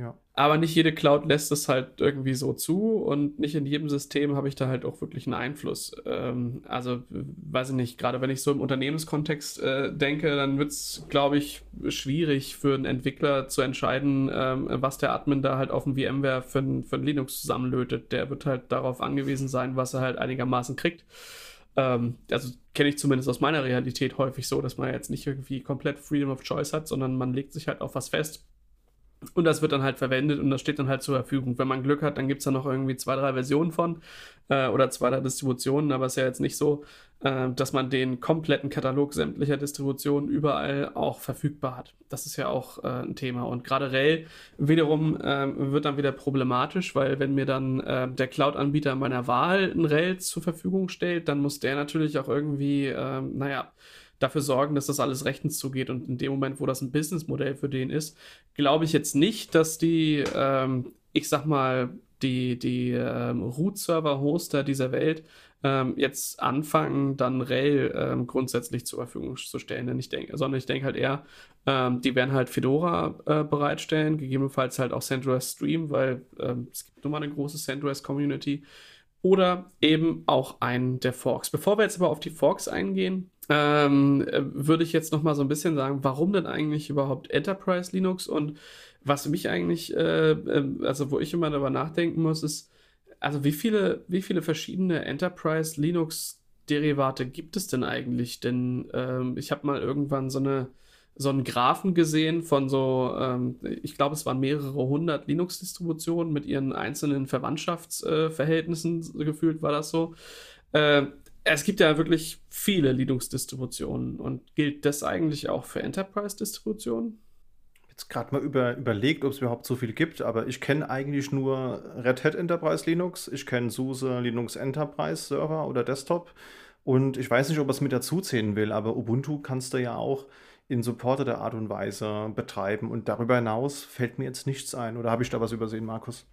Ja. Aber nicht jede Cloud lässt es halt irgendwie so zu, und nicht in jedem System habe ich da halt auch wirklich einen Einfluss. Ähm, also, weiß ich nicht, gerade wenn ich so im Unternehmenskontext äh, denke, dann wird es, glaube ich, schwierig für einen Entwickler zu entscheiden, ähm, was der Admin da halt auf dem VMware für ein, für ein Linux zusammenlötet. Der wird halt darauf angewiesen sein, was er halt einigermaßen kriegt. Ähm, also kenne ich zumindest aus meiner Realität häufig so, dass man jetzt nicht irgendwie komplett Freedom of Choice hat, sondern man legt sich halt auf was fest. Und das wird dann halt verwendet und das steht dann halt zur Verfügung. Wenn man Glück hat, dann gibt es da noch irgendwie zwei, drei Versionen von äh, oder zwei, drei Distributionen. Aber es ist ja jetzt nicht so, äh, dass man den kompletten Katalog sämtlicher Distributionen überall auch verfügbar hat. Das ist ja auch äh, ein Thema. Und gerade RHEL wiederum äh, wird dann wieder problematisch, weil wenn mir dann äh, der Cloud-Anbieter meiner Wahl ein RHEL zur Verfügung stellt, dann muss der natürlich auch irgendwie, äh, naja, dafür sorgen, dass das alles rechtens zugeht. Und in dem Moment, wo das ein Businessmodell für den ist, glaube ich jetzt nicht, dass die, ähm, ich sag mal, die, die ähm, Root-Server-Hoster dieser Welt ähm, jetzt anfangen, dann RHEL ähm, grundsätzlich zur Verfügung zu stellen. Denn ich denk, sondern ich denke halt eher, ähm, die werden halt Fedora äh, bereitstellen, gegebenenfalls halt auch CentOS Stream, weil ähm, es gibt nun mal eine große CentOS-Community. Oder eben auch einen der Forks. Bevor wir jetzt aber auf die Forks eingehen, ähm, würde ich jetzt nochmal so ein bisschen sagen, warum denn eigentlich überhaupt Enterprise Linux? Und was mich eigentlich, äh, also wo ich immer darüber nachdenken muss, ist, also wie viele, wie viele verschiedene Enterprise Linux Derivate gibt es denn eigentlich? Denn ähm, ich habe mal irgendwann so eine so einen Graphen gesehen von so, ähm, ich glaube, es waren mehrere hundert Linux-Distributionen mit ihren einzelnen Verwandtschaftsverhältnissen, äh, gefühlt war das so. Äh, es gibt ja wirklich viele Linux-Distributionen, und gilt das eigentlich auch für Enterprise-Distributionen? Ich habe jetzt gerade mal über, überlegt, ob es überhaupt so viel gibt, aber ich kenne eigentlich nur Red Hat Enterprise Linux, ich kenne SUSE Linux Enterprise Server oder Desktop, und ich weiß nicht, ob es mit dazu zählen will, aber Ubuntu kannst du ja auch in supporteter Art und Weise betreiben. Und darüber hinaus fällt mir jetzt nichts ein. Oder habe ich da was übersehen, Markus?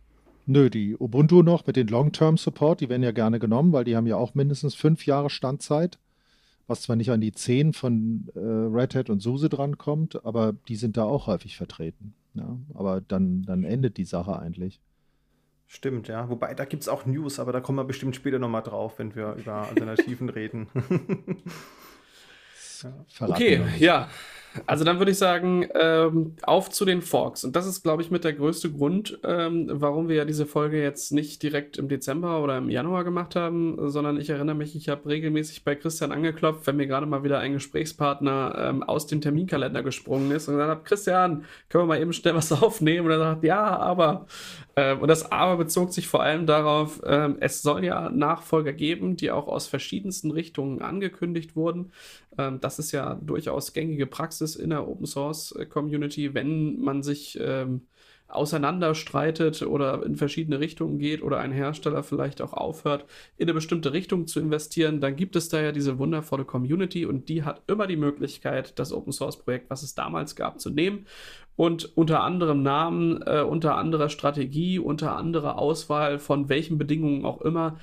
Nö, die Ubuntu noch mit den Long-Term-Support, die werden ja gerne genommen, weil die haben ja auch mindestens fünf Jahre Standzeit. was zwar nicht an die zehn von äh, Red Hat und SUSE drankommt, aber die sind da auch häufig vertreten. Ja? Aber dann, dann endet die Sache eigentlich. Stimmt, ja. Wobei, da gibt es auch News, aber da kommen wir bestimmt später nochmal drauf, wenn wir über Alternativen reden. Ja. Okay, ja. Also dann würde ich sagen, ähm, auf zu den Forks. Und das ist, glaube ich, mit der größte Grund, ähm, warum wir ja diese Folge jetzt nicht direkt im Dezember oder im Januar gemacht haben, sondern ich erinnere mich, ich habe regelmäßig bei Christian angeklopft, wenn mir gerade mal wieder ein Gesprächspartner ähm, aus dem Terminkalender gesprungen ist und gesagt habe, Christian, können wir mal eben schnell was aufnehmen? Und er sagt, ja, aber... Und das Aber bezog sich vor allem darauf, ähm, es soll ja Nachfolger geben, die auch aus verschiedensten Richtungen angekündigt wurden. Ähm, das ist ja durchaus gängige Praxis in der Open-Source-Community, wenn man sich ähm, auseinanderstreitet oder in verschiedene Richtungen geht oder ein Hersteller vielleicht auch aufhört, in eine bestimmte Richtung zu investieren, dann gibt es da ja diese wundervolle Community und die hat immer die Möglichkeit, das Open-Source-Projekt, was es damals gab, zu nehmen. Und unter anderem Namen, äh, unter anderer Strategie, unter anderer Auswahl von welchen Bedingungen auch immer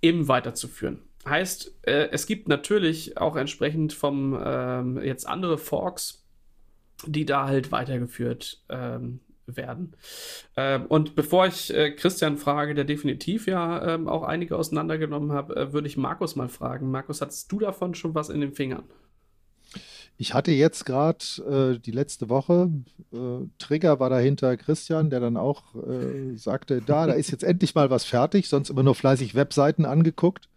eben weiterzuführen. Heißt, äh, es gibt natürlich auch entsprechend vom ähm, jetzt andere Forks, die da halt weitergeführt ähm, werden. Ähm, und bevor ich äh, Christian frage, der definitiv ja ähm, auch einige auseinandergenommen hat, äh, würde ich Markus mal fragen. Markus, hattest du davon schon was in den Fingern? Ich hatte jetzt gerade äh, die letzte Woche, äh, Trigger war dahinter Christian, der dann auch äh, sagte, da, da ist jetzt endlich mal was fertig, sonst immer nur fleißig Webseiten angeguckt,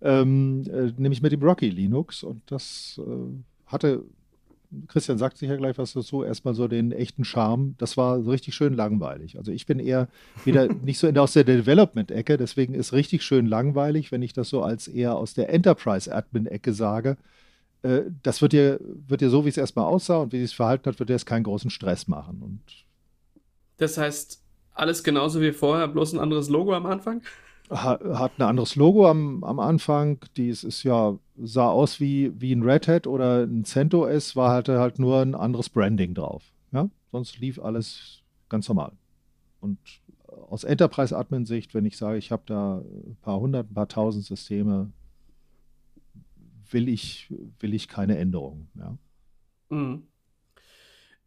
ähm, äh, nämlich mit dem Rocky Linux. Und das äh, hatte, Christian sagt sicher gleich was dazu, erstmal so den echten Charme. Das war so richtig schön langweilig. Also ich bin eher wieder nicht so in, aus der Development-Ecke, deswegen ist richtig schön langweilig, wenn ich das so als eher aus der Enterprise-Admin-Ecke sage. Das wird dir, wird dir so, wie es erstmal aussah und wie es verhalten hat, wird dir jetzt keinen großen Stress machen. Und das heißt, alles genauso wie vorher, bloß ein anderes Logo am Anfang? Hat, hat ein anderes Logo am, am Anfang. Dies ist ja, sah aus wie, wie ein Red Hat oder ein CentOS, war halt, halt nur ein anderes Branding drauf. Ja? Sonst lief alles ganz normal. Und aus Enterprise-Admin-Sicht, wenn ich sage, ich habe da ein paar hundert, ein paar tausend Systeme, will ich, will ich keine Änderung. Ja.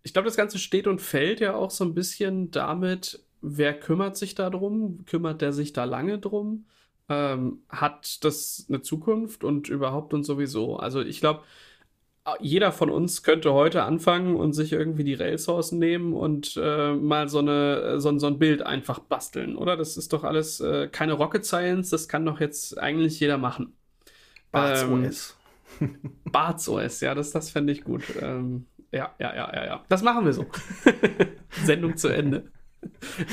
Ich glaube, das Ganze steht und fällt ja auch so ein bisschen damit, wer kümmert sich da drum? Kümmert der sich da lange drum? Ähm, hat das eine Zukunft und überhaupt und sowieso? Also ich glaube, jeder von uns könnte heute anfangen und sich irgendwie die RHEL-Source nehmen und äh, mal so, eine, so, so ein Bild einfach basteln, oder? Das ist doch alles äh, keine Rocket Science, das kann doch jetzt eigentlich jeder machen. BartsOS. Ähm, BartsOS, ja, das, das fände ich gut. Ähm, ja, ja, ja, ja, ja. Das machen wir so. Sendung zu Ende.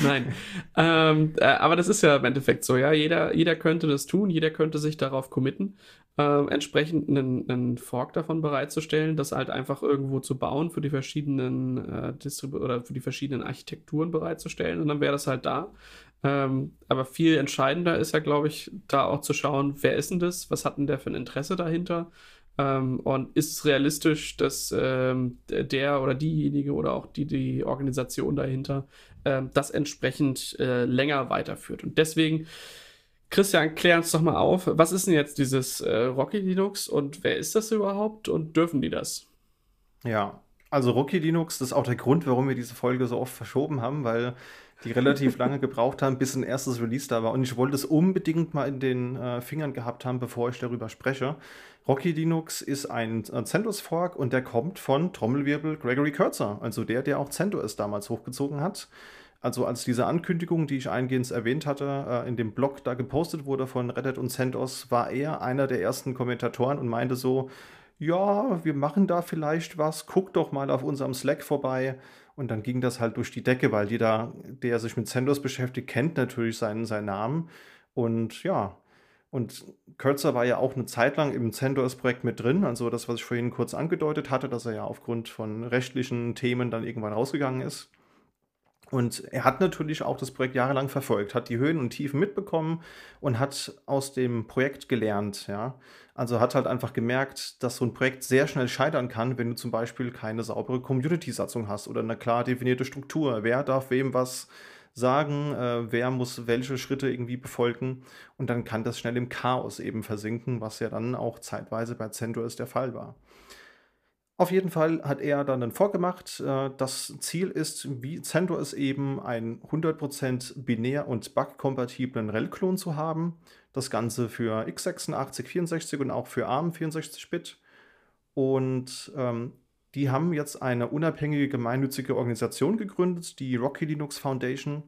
Nein. Ähm, äh, aber das ist ja im Endeffekt so, ja. Jeder, jeder könnte das tun, jeder könnte sich darauf committen, äh, entsprechend einen, einen Fork davon bereitzustellen, das halt einfach irgendwo zu bauen, für die verschiedenen äh, Distribu- oder für die verschiedenen Architekturen bereitzustellen und dann wäre das halt da. Ähm, aber viel entscheidender ist ja, glaube ich, da auch zu schauen, wer ist denn das, was hat denn der für ein Interesse dahinter ähm, und ist es realistisch, dass ähm, der oder diejenige oder auch die, die Organisation dahinter ähm, das entsprechend äh, länger weiterführt. Und deswegen, Christian, klär uns doch mal auf, was ist denn jetzt dieses äh, Rocky Linux und wer ist das überhaupt und dürfen die das? Ja, also Rocky Linux, das ist auch der Grund, warum wir diese Folge so oft verschoben haben, weil die relativ lange gebraucht haben, bis ein erstes Release da war. Und ich wollte es unbedingt mal in den äh, Fingern gehabt haben, bevor ich darüber spreche. Rocky Linux ist ein äh, CentOS-Fork und der kommt von, Trommelwirbel, Gregory Kurtzer. Also der, der auch CentOS damals hochgezogen hat. Also als diese Ankündigung, die ich eingehend erwähnt hatte, äh, in dem Blog da gepostet wurde von Red Hat und CentOS, war er einer der ersten Kommentatoren und meinte so, ja, wir machen da vielleicht was, guck doch mal auf unserem Slack vorbei. Und dann ging das halt durch die Decke, weil jeder, der sich mit CentOS beschäftigt, kennt natürlich seinen, seinen Namen. Und ja, und Kurtzer war ja auch eine Zeit lang im CentOS-Projekt mit drin. Also das, was ich vorhin kurz angedeutet hatte, dass er ja aufgrund von rechtlichen Themen dann irgendwann rausgegangen ist. Und er hat natürlich auch das Projekt jahrelang verfolgt, hat die Höhen und Tiefen mitbekommen und hat aus dem Projekt gelernt. Ja? Also hat halt einfach gemerkt, dass so ein Projekt sehr schnell scheitern kann, wenn du zum Beispiel keine saubere Community-Satzung hast oder eine klar definierte Struktur. Wer darf wem was sagen, äh, wer muss welche Schritte irgendwie befolgen, und dann kann das schnell im Chaos eben versinken, was ja dann auch zeitweise bei CentOS der Fall war. Auf jeden Fall hat er dann einen Fork gemacht. Das Ziel ist, wie CentOS eben einen hundert Prozent binär- und bug-kompatiblen R H E L-Klon zu haben. Das Ganze für x sechsundachtzig, vierundsechzig und auch für ARM vierundsechzig Bit. Und ähm, die haben jetzt eine unabhängige gemeinnützige Organisation gegründet, die Rocky Linux Foundation.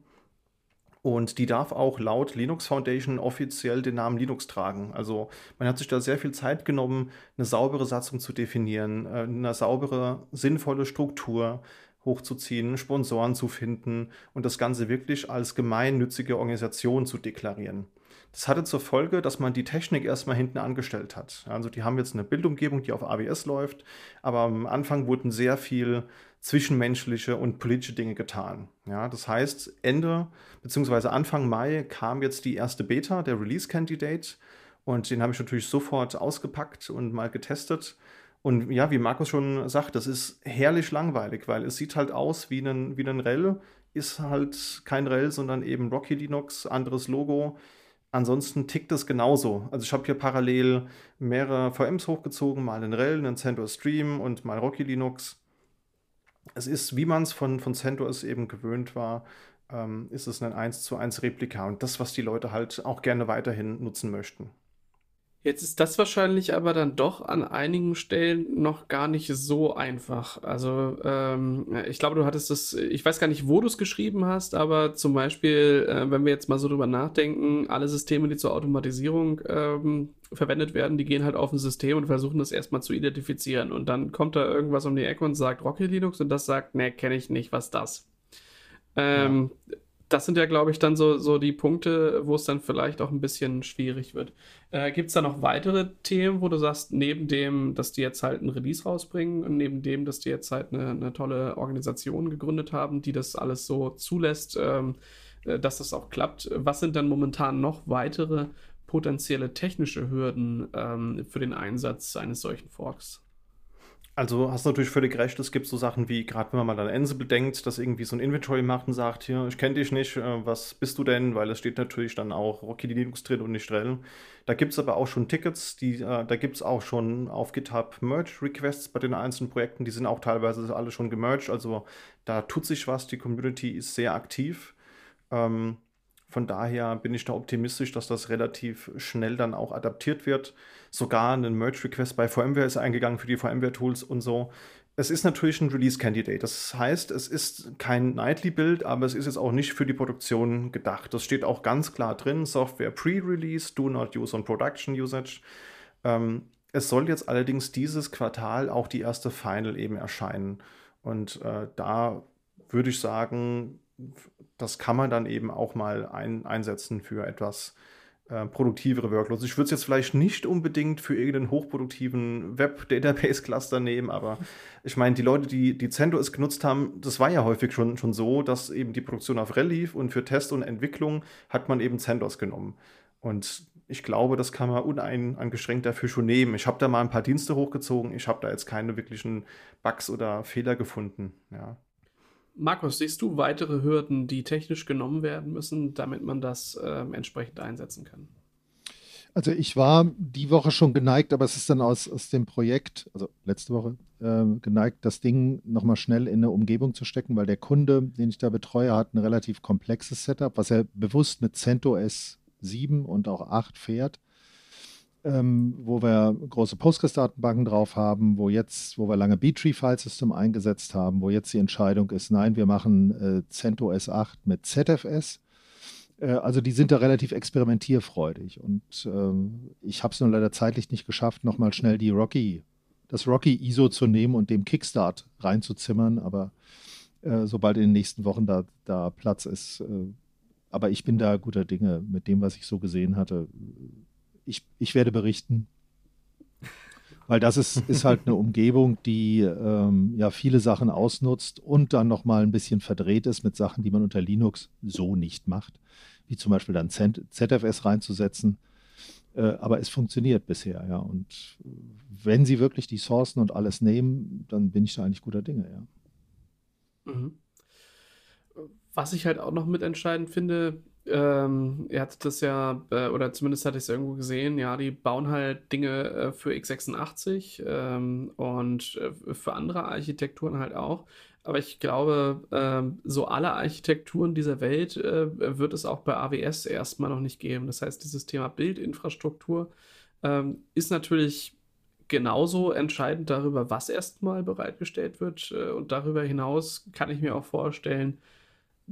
Und die darf auch laut Linux Foundation offiziell den Namen Linux tragen. Also man hat sich da sehr viel Zeit genommen, eine saubere Satzung zu definieren, eine saubere, sinnvolle Struktur hochzuziehen, Sponsoren zu finden und das Ganze wirklich als gemeinnützige Organisation zu deklarieren. Das hatte zur Folge, dass man die Technik erstmal hinten angestellt hat. Also die haben jetzt eine Bildumgebung, die auf A W S läuft, aber am Anfang wurden sehr viel zwischenmenschliche und politische Dinge getan. Ja, das heißt, Ende bzw. Anfang Mai kam jetzt die erste Beta, der Release Candidate, und den habe ich natürlich sofort ausgepackt und mal getestet. Und ja, wie Markus schon sagt, das ist herrlich langweilig, weil es sieht halt aus wie ein, wie ein R H E L, ist halt kein R H E L, sondern eben Rocky Linux, anderes Logo. Ansonsten tickt es genauso. Also ich habe hier parallel mehrere V Ms hochgezogen, mal einen R H E L, einen CentOS Stream und mal Rocky Linux. Es ist, wie man es von, von CentOS eben gewöhnt war, ähm, ist es eine eins zu eins Replika und das, was die Leute halt auch gerne weiterhin nutzen möchten. Jetzt ist das wahrscheinlich aber dann doch an einigen Stellen noch gar nicht so einfach. Also ähm, ich glaube, du hattest das, ich weiß gar nicht, wo du es geschrieben hast, aber zum Beispiel, äh, wenn wir jetzt mal so drüber nachdenken, alle Systeme, die zur Automatisierung ähm, verwendet werden, die gehen halt auf ein System und versuchen das erstmal zu identifizieren. Und dann kommt da irgendwas um die Ecke und sagt Rocky Linux und das sagt, nee, kenne ich nicht, was das? Ähm, ja. Das sind ja, glaube ich, dann so, so die Punkte, wo es dann vielleicht auch ein bisschen schwierig wird. Äh, gibt es da noch weitere Themen, wo du sagst, neben dem, dass die jetzt halt ein Release rausbringen und neben dem, dass die jetzt halt eine, eine tolle Organisation gegründet haben, die das alles so zulässt, ähm, dass das auch klappt? Was sind dann momentan noch weitere potenzielle technische Hürden ähm, für den Einsatz eines solchen Forks? Also hast du natürlich völlig recht, es gibt so Sachen wie, gerade wenn man mal an Ansible denkt, dass irgendwie so ein Inventory macht und sagt, hier, ich kenne dich nicht, was bist du denn? Weil es steht natürlich dann auch Rocky Linux drin und nicht R H E L. Da gibt es aber auch schon Tickets, die, da gibt es auch schon auf GitHub Merge-Requests bei den einzelnen Projekten, die sind auch teilweise alle schon gemerged, also da tut sich was, die Community ist sehr aktiv. Ähm, Von daher bin ich da optimistisch, dass das relativ schnell dann auch adaptiert wird. Sogar ein Merge-Request bei VMware ist eingegangen für die VMware-Tools und so. Es ist natürlich ein Release-Candidate. Das heißt, es ist kein Nightly-Build, aber es ist jetzt auch nicht für die Produktion gedacht. Das steht auch ganz klar drin. Software pre-release, do not use on production usage. Ähm, es soll jetzt allerdings dieses Quartal auch die erste Final eben erscheinen. Und äh, da würde ich sagen, das kann man dann eben auch mal ein, einsetzen für etwas äh, produktivere Workloads. Ich würde es jetzt vielleicht nicht unbedingt für irgendeinen hochproduktiven Web-Database-Cluster nehmen, aber ich meine, die Leute, die, die CentOS genutzt haben, das war ja häufig schon, schon so, dass eben die Produktion auf R H E L lief und für Test und Entwicklung hat man eben CentOS genommen. Und ich glaube, das kann man uneingeschränkt dafür schon nehmen. Ich habe da mal ein paar Dienste hochgezogen, ich habe da jetzt keine wirklichen Bugs oder Fehler gefunden, ja. Markus, siehst du weitere Hürden, die technisch genommen werden müssen, damit man das äh, entsprechend einsetzen kann? Also ich war die Woche schon geneigt, aber es ist dann aus, aus dem Projekt, also letzte Woche, äh, geneigt, das Ding nochmal schnell in eine Umgebung zu stecken, weil der Kunde, den ich da betreue, hat ein relativ komplexes Setup, was er bewusst mit CentOS sieben und auch acht fährt. Ähm, wo wir große Postgres-Datenbanken drauf haben, wo jetzt, wo wir lange Btree-File-System eingesetzt haben, wo jetzt die Entscheidung ist, nein, wir machen äh, CentOS acht mit Z F S. Äh, also die sind da relativ experimentierfreudig und ähm, ich habe es nur leider zeitlich nicht geschafft, nochmal schnell die Rocky, das Rocky-I S O zu nehmen und dem Kickstart reinzuzimmern, aber äh, sobald in den nächsten Wochen da, da Platz ist. Äh, aber ich bin da guter Dinge mit dem, was ich so gesehen hatte. Ich, ich werde berichten, weil das ist, ist halt eine Umgebung, die ähm, ja viele Sachen ausnutzt und dann nochmal ein bisschen verdreht ist mit Sachen, die man unter Linux so nicht macht, wie zum Beispiel dann Z F S reinzusetzen. Äh, aber es funktioniert bisher, ja. Und wenn sie wirklich die Sourcen und alles nehmen, dann bin ich da eigentlich guter Dinge, ja. Mhm. Was ich halt auch noch mitentscheidend finde, ähm, ihr hattet das ja, äh, oder zumindest hatte ich es irgendwo gesehen, ja, die bauen halt Dinge äh, für x sechsundachtzig ähm, und äh, für andere Architekturen halt auch. Aber ich glaube, ähm, so alle Architekturen dieser Welt äh, wird es auch bei A W S erstmal noch nicht geben. Das heißt, dieses Thema Bildinfrastruktur ähm, ist natürlich genauso entscheidend darüber, was erstmal bereitgestellt wird. Äh, und darüber hinaus kann ich mir auch vorstellen,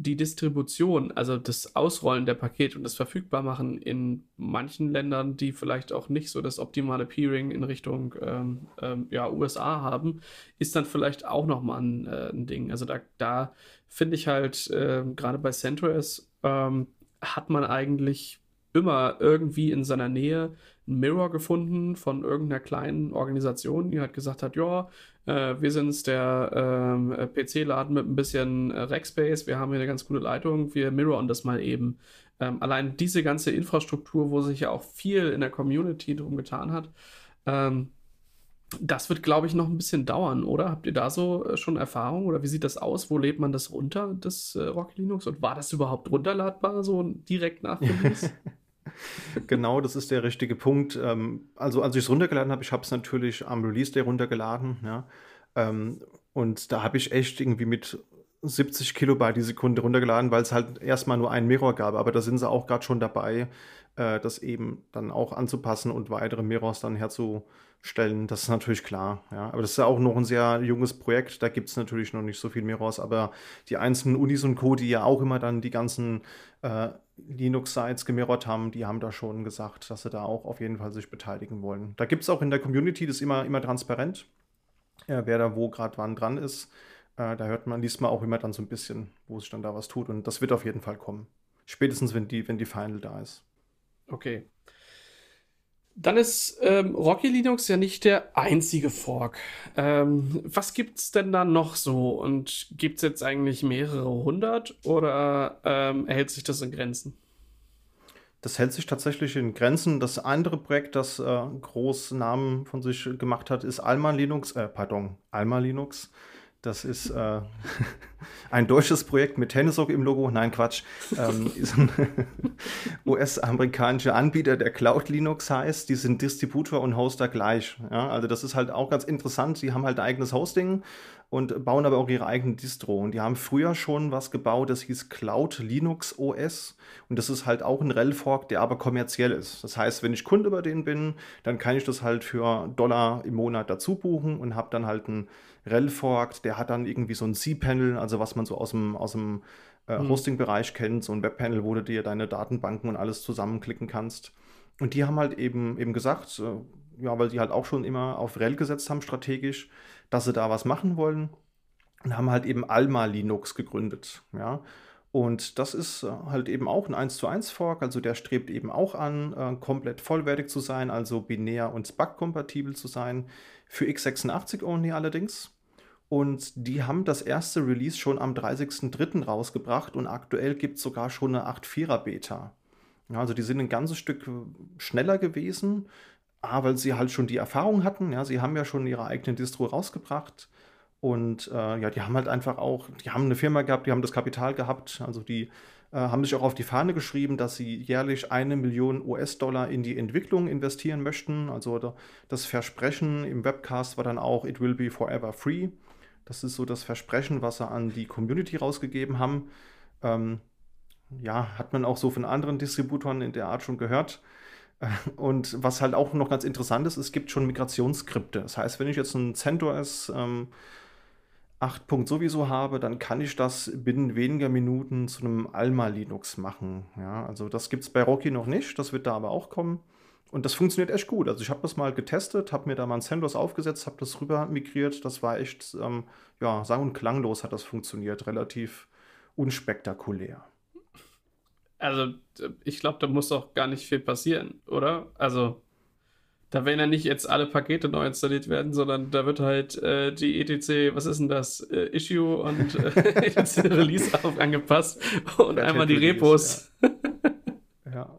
die Distribution, also das Ausrollen der Pakete und das Verfügbarmachen in manchen Ländern, die vielleicht auch nicht so das optimale Peering in Richtung ähm, ähm, ja, U S A haben, ist dann vielleicht auch nochmal ein, äh, ein Ding. Also da, da finde ich halt, äh, gerade bei CentOS ähm, hat man eigentlich immer irgendwie in seiner Nähe einen Mirror gefunden von irgendeiner kleinen Organisation, die halt gesagt hat, ja, äh, wir sind der äh, P C-Laden mit ein bisschen äh, Rackspace, wir haben hier eine ganz gute Leitung, wir mirrorn das mal eben. Ähm, allein diese ganze Infrastruktur, wo sich ja auch viel in der Community drum getan hat, ähm, das wird, glaube ich, noch ein bisschen dauern, oder? Habt ihr da so äh, schon Erfahrung oder wie sieht das aus? Wo lädt man das runter, das äh, Rocky Linux? Und war das überhaupt runterladbar, so direkt nach Release? Genau, das ist der richtige Punkt. Also als ich es runtergeladen habe, ich habe es natürlich am Release Day runtergeladen. Ja. Und da habe ich echt irgendwie mit siebzig Kilobyte die Sekunde runtergeladen, weil es halt erstmal nur einen Mirror gab. Aber da sind sie auch gerade schon dabei, das eben dann auch anzupassen und weitere Mirrors dann herzustellen. Das ist natürlich klar. Ja. Aber das ist ja auch noch ein sehr junges Projekt. Da gibt es natürlich noch nicht so viele Mirrors. Aber die einzelnen Unis und Co., die ja auch immer dann die ganzen äh, Linux-Sites gemirrort haben, die haben da schon gesagt, dass sie da auch auf jeden Fall sich beteiligen wollen. Da gibt es auch in der Community, das ist immer, immer transparent, ja, wer da wo gerade wann dran ist. Äh, da hört man, liest man auch immer dann so ein bisschen, wo sich dann da was tut. Und das wird auf jeden Fall kommen. Spätestens, wenn die, wenn die Final da ist. Okay. Dann ist ähm, Rocky Linux ja nicht der einzige Fork. Ähm, was gibt's denn da noch so? Und gibt's jetzt eigentlich mehrere hundert oder ähm, hält sich das in Grenzen? Das hält sich tatsächlich in Grenzen. Das andere Projekt, das äh, großen Namen von sich gemacht hat, ist AlmaLinux. Äh, pardon, AlmaLinux. Das ist äh, ein deutsches Projekt mit Tennissock im Logo. Nein, Quatsch. Ähm, ist ein U S-amerikanischer Anbieter, der Cloud Linux heißt. Die sind Distributor und Hoster gleich. Ja, also das ist halt auch ganz interessant. Die haben halt ein eigenes Hosting und bauen aber auch ihre eigene Distro. Und die haben früher schon was gebaut, das hieß Cloud Linux O S. Und das ist halt auch ein R H E L-Fork, der aber kommerziell ist. Das heißt, wenn ich Kunde bei denen bin, dann kann ich das halt für Dollar im Monat dazu buchen und habe dann halt einen R H E L-Fork, der hat dann irgendwie so ein C-Panel, also was man so aus dem, aus dem äh, Hosting-Bereich kennt, so ein Webpanel, wo du dir deine Datenbanken und alles zusammenklicken kannst. Und die haben halt eben, eben gesagt, äh, ja, weil die halt auch schon immer auf R H E L gesetzt haben strategisch, dass sie da was machen wollen und haben halt eben AlmaLinux gegründet, ja. Und das ist halt eben auch ein eins zu eins Fork, also der strebt eben auch an, äh, komplett vollwertig zu sein, also binär und S B A C-kompatibel zu sein, für x sechsundachtzig only allerdings. Und die haben das erste Release schon am dreißigsten dritten rausgebracht und aktuell gibt es sogar schon eine acht Punkt vierer Beta. Ja, also die sind ein ganzes Stück schneller gewesen, ah, weil sie halt schon die Erfahrung hatten, ja, sie haben ja schon ihre eigene Distro rausgebracht. Und äh, ja, die haben halt einfach auch, die haben eine Firma gehabt, die haben das Kapital gehabt, also die äh, haben sich auch auf die Fahne geschrieben, dass sie jährlich eine Million U S-Dollar in die Entwicklung investieren möchten. Also das Versprechen im Webcast war dann auch, it will be forever free. Das ist so das Versprechen, was sie an die Community rausgegeben haben. Ähm, ja, hat man auch so von anderen Distributoren in der Art schon gehört. Und was halt auch noch ganz interessant ist, es gibt schon Migrationsskripte. Das heißt, wenn ich jetzt ein CentOS ähm, acht sowieso habe, dann kann ich das binnen weniger Minuten zu einem AlmaLinux machen. Ja, also das gibt es bei Rocky noch nicht, das wird da aber auch kommen. Und das funktioniert echt gut. Also ich habe das mal getestet, habe mir da mal ein CentOS aufgesetzt, habe das rüber migriert. Das war echt, ähm, ja, sang- und klanglos hat das funktioniert, relativ unspektakulär. Also, ich glaube, da muss auch gar nicht viel passieren, oder? Also, da werden ja nicht jetzt alle Pakete neu installiert werden, sondern da wird halt äh, die E T C, was ist denn das, äh, Issue und äh, E T C Release auf angepasst und einmal die Release, Repos. Ja. Ja.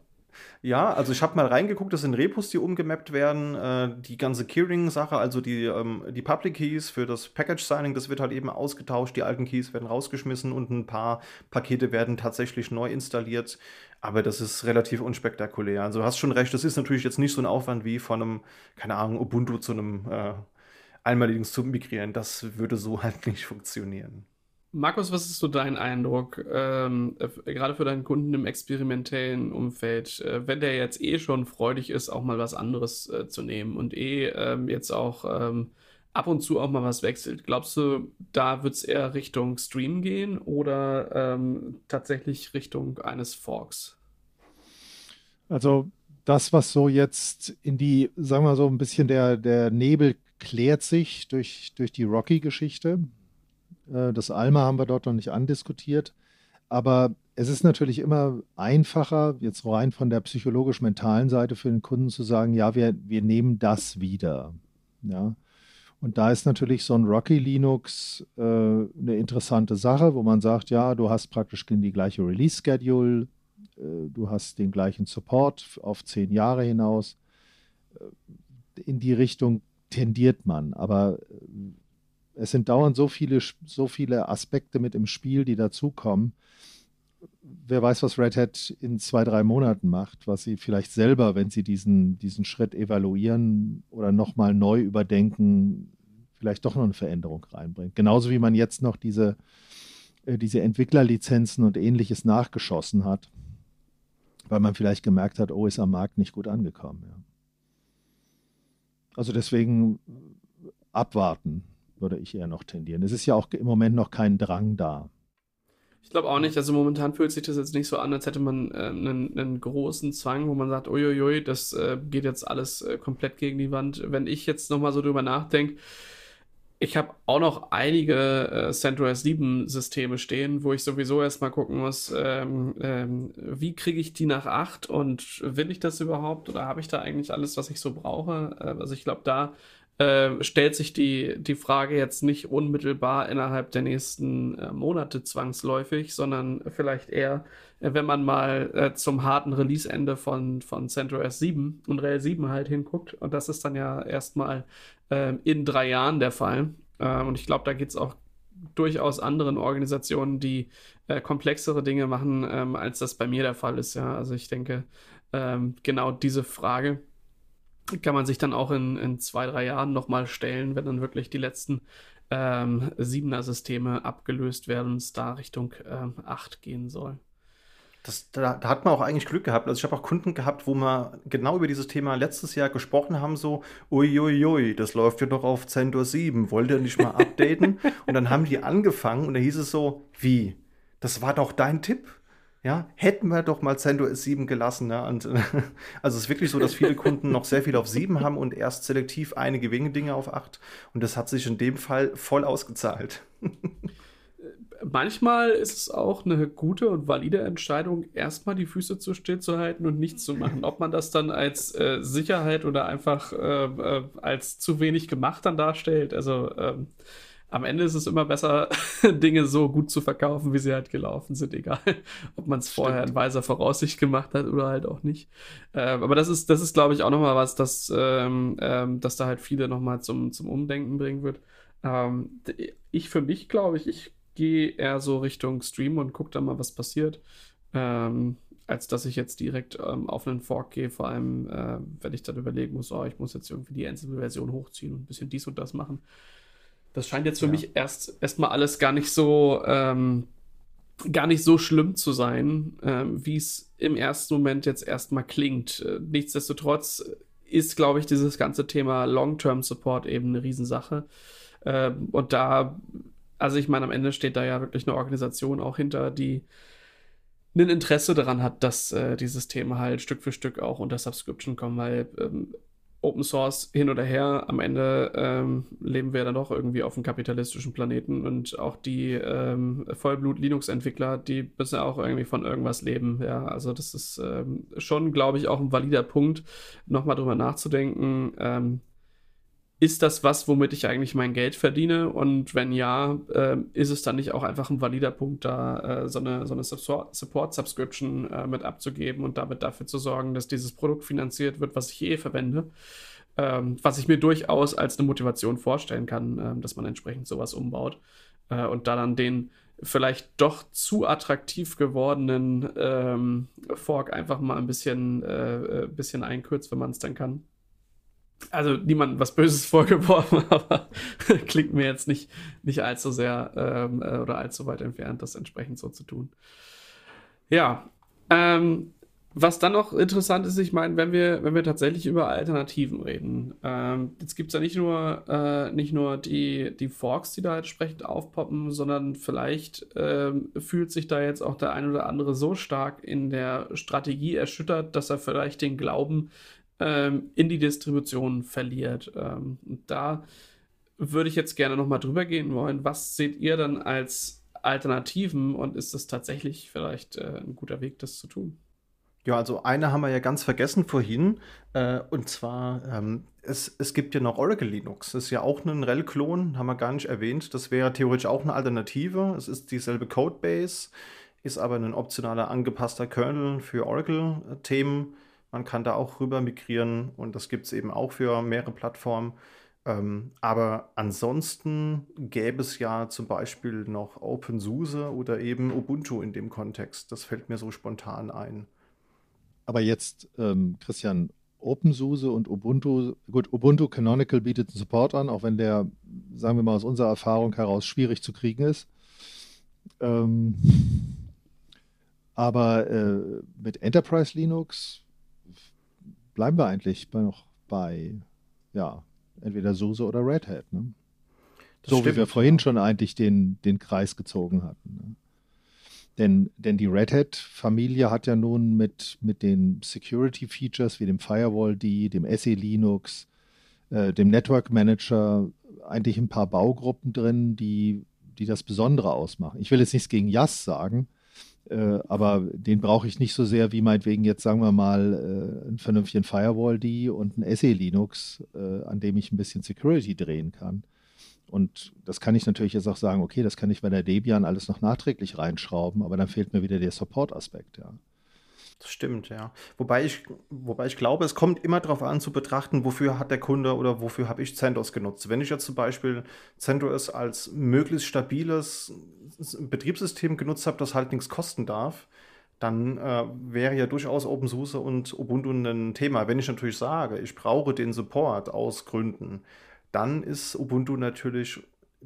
Ja, also ich habe mal reingeguckt, das sind Repos, die umgemappt werden. Äh, die ganze Keyring-Sache, also die, ähm, die Public Keys für das Package-Signing, das wird halt eben ausgetauscht. Die alten Keys werden rausgeschmissen und ein paar Pakete werden tatsächlich neu installiert. Aber das ist relativ unspektakulär. Also du hast schon recht, das ist natürlich jetzt nicht so ein Aufwand wie von einem, keine Ahnung, Ubuntu zu einem äh, AlmaLinux zu migrieren. Das würde so halt nicht funktionieren. Markus, was ist so dein Eindruck, ähm, äh, gerade für deinen Kunden im experimentellen Umfeld, äh, wenn der jetzt eh schon freudig ist, auch mal was anderes äh, zu nehmen und eh ähm, jetzt auch ähm, ab und zu auch mal was wechselt? Glaubst du, da wird es eher Richtung Stream gehen oder ähm, tatsächlich Richtung eines Forks? Also das, was so jetzt in die, sagen wir so ein bisschen der, der Nebel klärt sich durch, durch die Rocky-Geschichte. Das Alma haben wir dort noch nicht andiskutiert, aber es ist natürlich immer einfacher, jetzt rein von der psychologisch-mentalen Seite für den Kunden zu sagen, ja, wir, wir nehmen das wieder. Ja. Und da ist natürlich so ein Rocky Linux äh, eine interessante Sache, wo man sagt, ja, du hast praktisch die gleiche Release-Schedule, äh, du hast den gleichen Support auf zehn Jahre hinaus. In die Richtung tendiert man, aber es sind dauernd so viele, so viele Aspekte mit im Spiel, die dazukommen. Wer weiß, was Red Hat in zwei, drei Monaten macht, was sie vielleicht selber, wenn sie diesen, diesen Schritt evaluieren oder nochmal neu überdenken, vielleicht doch noch eine Veränderung reinbringt. Genauso wie man jetzt noch diese, diese Entwicklerlizenzen und Ähnliches nachgeschossen hat, weil man vielleicht gemerkt hat, oh, ist am Markt nicht gut angekommen. Ja. Also deswegen abwarten, würde ich eher noch tendieren. Es ist ja auch im Moment noch kein Drang da. Ich glaube auch nicht. Also momentan fühlt sich das jetzt nicht so an, als hätte man äh, einen, einen großen Zwang, wo man sagt, uiuiui, das äh, geht jetzt alles äh, komplett gegen die Wand. Wenn ich jetzt nochmal so drüber nachdenke, ich habe auch noch einige äh, CentOS sieben Systeme stehen, wo ich sowieso erstmal gucken muss, ähm, ähm, wie kriege ich die nach acht und will ich das überhaupt oder habe ich da eigentlich alles, was ich so brauche? Äh, also ich glaube, da Äh, stellt sich die, die Frage jetzt nicht unmittelbar innerhalb der nächsten äh, Monate zwangsläufig, sondern vielleicht eher, äh, wenn man mal äh, zum harten Release-Ende von, von CentOS sieben und RHEL sieben halt hinguckt. Und das ist dann ja erstmal äh, in drei Jahren der Fall. Äh, und ich glaube, da geht es auch durchaus anderen Organisationen, die äh, komplexere Dinge machen, ähm, als das bei mir der Fall ist. Ja, also ich denke, ähm, genau diese Frage kann man sich dann auch in, in zwei, drei Jahren nochmal stellen, wenn dann wirklich die letzten ähm, Siebener-Systeme abgelöst werden und es da Richtung ähm, acht gehen soll. Das, da, da hat man auch eigentlich Glück gehabt. Also ich habe auch Kunden gehabt, wo wir genau über dieses Thema letztes Jahr gesprochen haben, so uiuiui, das läuft ja doch auf CentOS sieben, wollt ihr nicht mal updaten? Und dann haben die angefangen und da hieß es so, wie, das war doch dein Tipp? Ja, hätten wir doch mal CentOS sieben gelassen. Ne? Und, also es ist wirklich so, dass viele Kunden noch sehr viel auf sieben haben und erst selektiv einige wenige Dinge auf acht. Und das hat sich in dem Fall voll ausgezahlt. Manchmal ist es auch eine gute und valide Entscheidung, erstmal die Füße zu stillzuhalten und nichts zu machen. Ob man das dann als äh, Sicherheit oder einfach äh, äh, als zu wenig gemacht dann darstellt. Also ähm, am Ende ist es immer besser, Dinge so gut zu verkaufen, wie sie halt gelaufen sind, egal, ob man es vorher in weiser Voraussicht gemacht hat oder halt auch nicht. Ähm, aber das ist, das ist, glaube ich, auch nochmal was, dass, ähm, ähm, dass da halt viele nochmal zum, zum Umdenken bringen wird. Ähm, ich für mich, glaube ich, ich gehe eher so Richtung Stream und gucke da mal, was passiert, ähm, als dass ich jetzt direkt ähm, auf einen Fork gehe, vor allem, äh, wenn ich dann überlegen muss, oh, ich muss jetzt irgendwie die Ansible-Version hochziehen und ein bisschen dies und das machen. Das scheint jetzt für ja. mich erst erstmal alles gar nicht so ähm, gar nicht so schlimm zu sein, ähm, wie es im ersten Moment jetzt erstmal klingt. Nichtsdestotrotz ist, glaube ich, dieses ganze Thema Long-Term-Support eben eine Riesensache. Ähm, und da, also ich meine, am Ende steht da ja wirklich eine Organisation auch hinter, die ein Interesse daran hat, dass äh, die Systeme halt Stück für Stück auch unter Subscription kommen, weil ähm, Open Source hin oder her, am Ende ähm, leben wir dann doch irgendwie auf einem kapitalistischen Planeten und auch die ähm, Vollblut-Linux-Entwickler, die müssen ja auch irgendwie von irgendwas leben. Ja, also das ist ähm, schon, glaube ich, auch ein valider Punkt, nochmal drüber nachzudenken, ähm, ist das was, womit ich eigentlich mein Geld verdiene? Und wenn ja, äh, ist es dann nicht auch einfach ein valider Punkt, da äh, so eine, so eine Support-Subscription äh, mit abzugeben und damit dafür zu sorgen, dass dieses Produkt finanziert wird, was ich eh verwende? Ähm, was ich mir durchaus als eine Motivation vorstellen kann, äh, dass man entsprechend sowas umbaut äh, und da dann den vielleicht doch zu attraktiv gewordenen ähm, Fork einfach mal ein bisschen, äh, bisschen einkürzt, wenn man es dann kann. Also niemandem was Böses vorgeworfen, aber klingt mir jetzt nicht, nicht allzu sehr ähm, äh, oder allzu weit entfernt, das entsprechend so zu tun. Ja, ähm, was dann noch interessant ist, ich meine, wenn wir, wenn wir tatsächlich über Alternativen reden, ähm, jetzt gibt es ja nicht nur, äh, nicht nur die, die Forks, die da entsprechend aufpoppen, sondern vielleicht ähm, fühlt sich da jetzt auch der ein oder andere so stark in der Strategie erschüttert, dass er vielleicht den Glauben in die Distribution verliert. Und da würde ich jetzt gerne nochmal drüber gehen wollen. Was seht ihr dann als Alternativen und ist das tatsächlich vielleicht ein guter Weg, das zu tun? Ja, also eine haben wir ja ganz vergessen vorhin. Und zwar, es, es gibt ja noch Oracle Linux. Das ist ja auch ein R H E L-Klon, haben wir gar nicht erwähnt. Das wäre theoretisch auch eine Alternative. Es ist dieselbe Codebase, ist aber ein optionaler angepasster Kernel für Oracle-Themen. Man kann da auch rüber migrieren und das gibt es eben auch für mehrere Plattformen. Ähm, aber ansonsten gäbe es ja zum Beispiel noch OpenSUSE oder eben Ubuntu in dem Kontext. Das fällt mir so spontan ein. Aber jetzt, ähm, Christian, OpenSUSE und Ubuntu, gut, Ubuntu Canonical bietet einen Support an, auch wenn der, sagen wir mal, aus unserer Erfahrung heraus schwierig zu kriegen ist. Ähm, aber äh, mit Enterprise Linux bleiben wir eigentlich noch bei, ja, entweder SUSE oder Red Hat. Ne? So stimmt, wie wir vorhin ja schon eigentlich den, den Kreis gezogen hatten. Ne? Denn, denn die Red Hat-Familie hat ja nun mit, mit den Security-Features wie dem FirewallD, dem SELinux, äh, dem Network Manager eigentlich ein paar Baugruppen drin, die, die das Besondere ausmachen. Ich will jetzt nichts gegen YAS sagen, Äh, aber den brauche ich nicht so sehr wie meinetwegen jetzt, sagen wir mal, äh, einen vernünftigen FirewallD und einen SELinux, äh, an dem ich ein bisschen Security drehen kann. Und das kann ich natürlich jetzt auch sagen, okay, das kann ich bei der Debian alles noch nachträglich reinschrauben, aber dann fehlt mir wieder der Support-Aspekt, ja. Das stimmt, ja. Wobei ich, wobei ich glaube, es kommt immer darauf an zu betrachten, wofür hat der Kunde oder wofür habe ich CentOS genutzt. Wenn ich jetzt zum Beispiel CentOS als möglichst stabiles Betriebssystem genutzt habe, das halt nichts kosten darf, dann äh, wäre ja durchaus OpenSUSE und Ubuntu ein Thema. Wenn ich natürlich sage, ich brauche den Support aus Gründen, dann ist Ubuntu natürlich,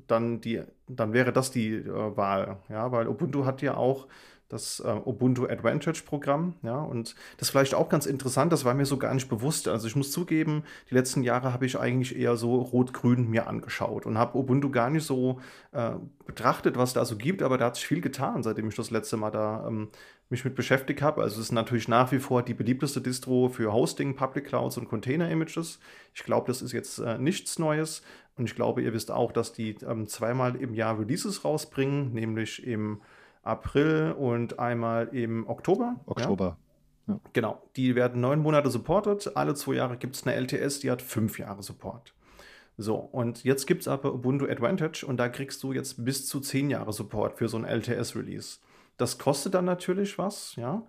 dann, die, dann wäre das die äh, Wahl. Ja, weil Ubuntu hat ja auch das äh, Ubuntu Advantage-Programm, ja, und das ist vielleicht auch ganz interessant, das war mir so gar nicht bewusst. Also ich muss zugeben, die letzten Jahre habe ich eigentlich eher so rot-grün mir angeschaut und habe Ubuntu gar nicht so äh, betrachtet, was da so gibt, aber da hat sich viel getan, seitdem ich das letzte Mal da ähm, mich mit beschäftigt habe. Also es ist natürlich nach wie vor die beliebteste Distro für Hosting, Public Clouds und Container-Images. Ich glaube, das ist jetzt äh, nichts Neues und ich glaube, ihr wisst auch, dass die ähm, zweimal im Jahr Releases rausbringen, nämlich im April und einmal im Oktober. Oktober. Ja. Ja. Genau. Die werden neun Monate supportet. Alle zwei Jahre gibt es eine L T S, die hat fünf Jahre Support. So, und jetzt gibt es aber Ubuntu Advantage und da kriegst du jetzt bis zu zehn Jahre Support für so ein L T S-Release. Das kostet dann natürlich was, ja,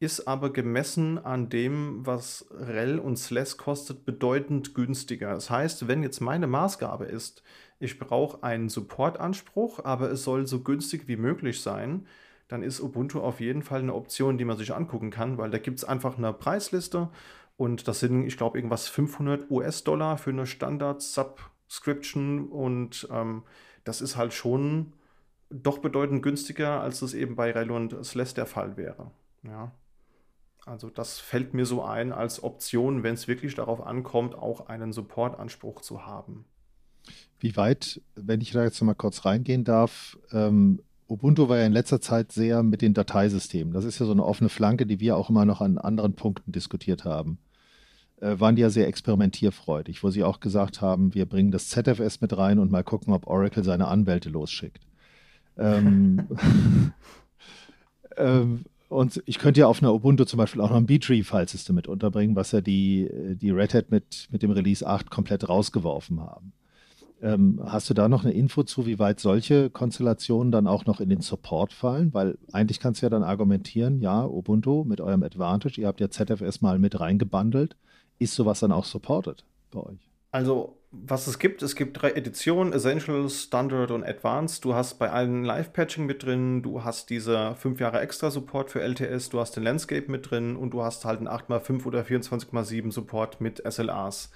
ist aber gemessen an dem, was R H E L und S L E S kostet, bedeutend günstiger. Das heißt, wenn jetzt meine Maßgabe ist, ich brauche einen Supportanspruch, aber es soll so günstig wie möglich sein, dann ist Ubuntu auf jeden Fall eine Option, die man sich angucken kann, weil da gibt es einfach eine Preisliste und das sind, ich glaube, irgendwas fünfhundert US-Dollar für eine Standard-Subscription und ähm, das ist halt schon doch bedeutend günstiger, als das eben bei R H E L und S L E S der Fall wäre. Ja. Also das fällt mir so ein als Option, wenn es wirklich darauf ankommt, auch einen Supportanspruch zu haben. Wie weit, wenn ich da jetzt noch mal kurz reingehen darf, ähm, Ubuntu war ja in letzter Zeit sehr mit den Dateisystemen. Das ist ja so eine offene Flanke, die wir auch immer noch an anderen Punkten diskutiert haben. Äh, waren die ja sehr experimentierfreudig, wo sie auch gesagt haben, wir bringen das Z F S mit rein und mal gucken, ob Oracle seine Anwälte losschickt. Ähm, ähm, Und ich könnte ja auf einer Ubuntu zum Beispiel auch noch ein Btrfs-Filesystem mit unterbringen, was ja die, die Red Hat mit, mit dem Release acht komplett rausgeworfen haben. Ähm, hast du da noch eine Info zu, wie weit solche Konstellationen dann auch noch in den Support fallen? Weil eigentlich kannst du ja dann argumentieren, ja, Ubuntu mit eurem Advantage, ihr habt ja Z F S mal mit reingebundelt. Ist sowas dann auch supported bei euch? Also, was es gibt, es gibt drei Editionen, Essential, Standard und Advanced. Du hast bei allen Live-Patching mit drin, du hast diese fünf Jahre extra Support für L T S, du hast den Landscape mit drin und du hast halt einen acht mal fünf oder vierundzwanzig mal sieben Support mit S L As.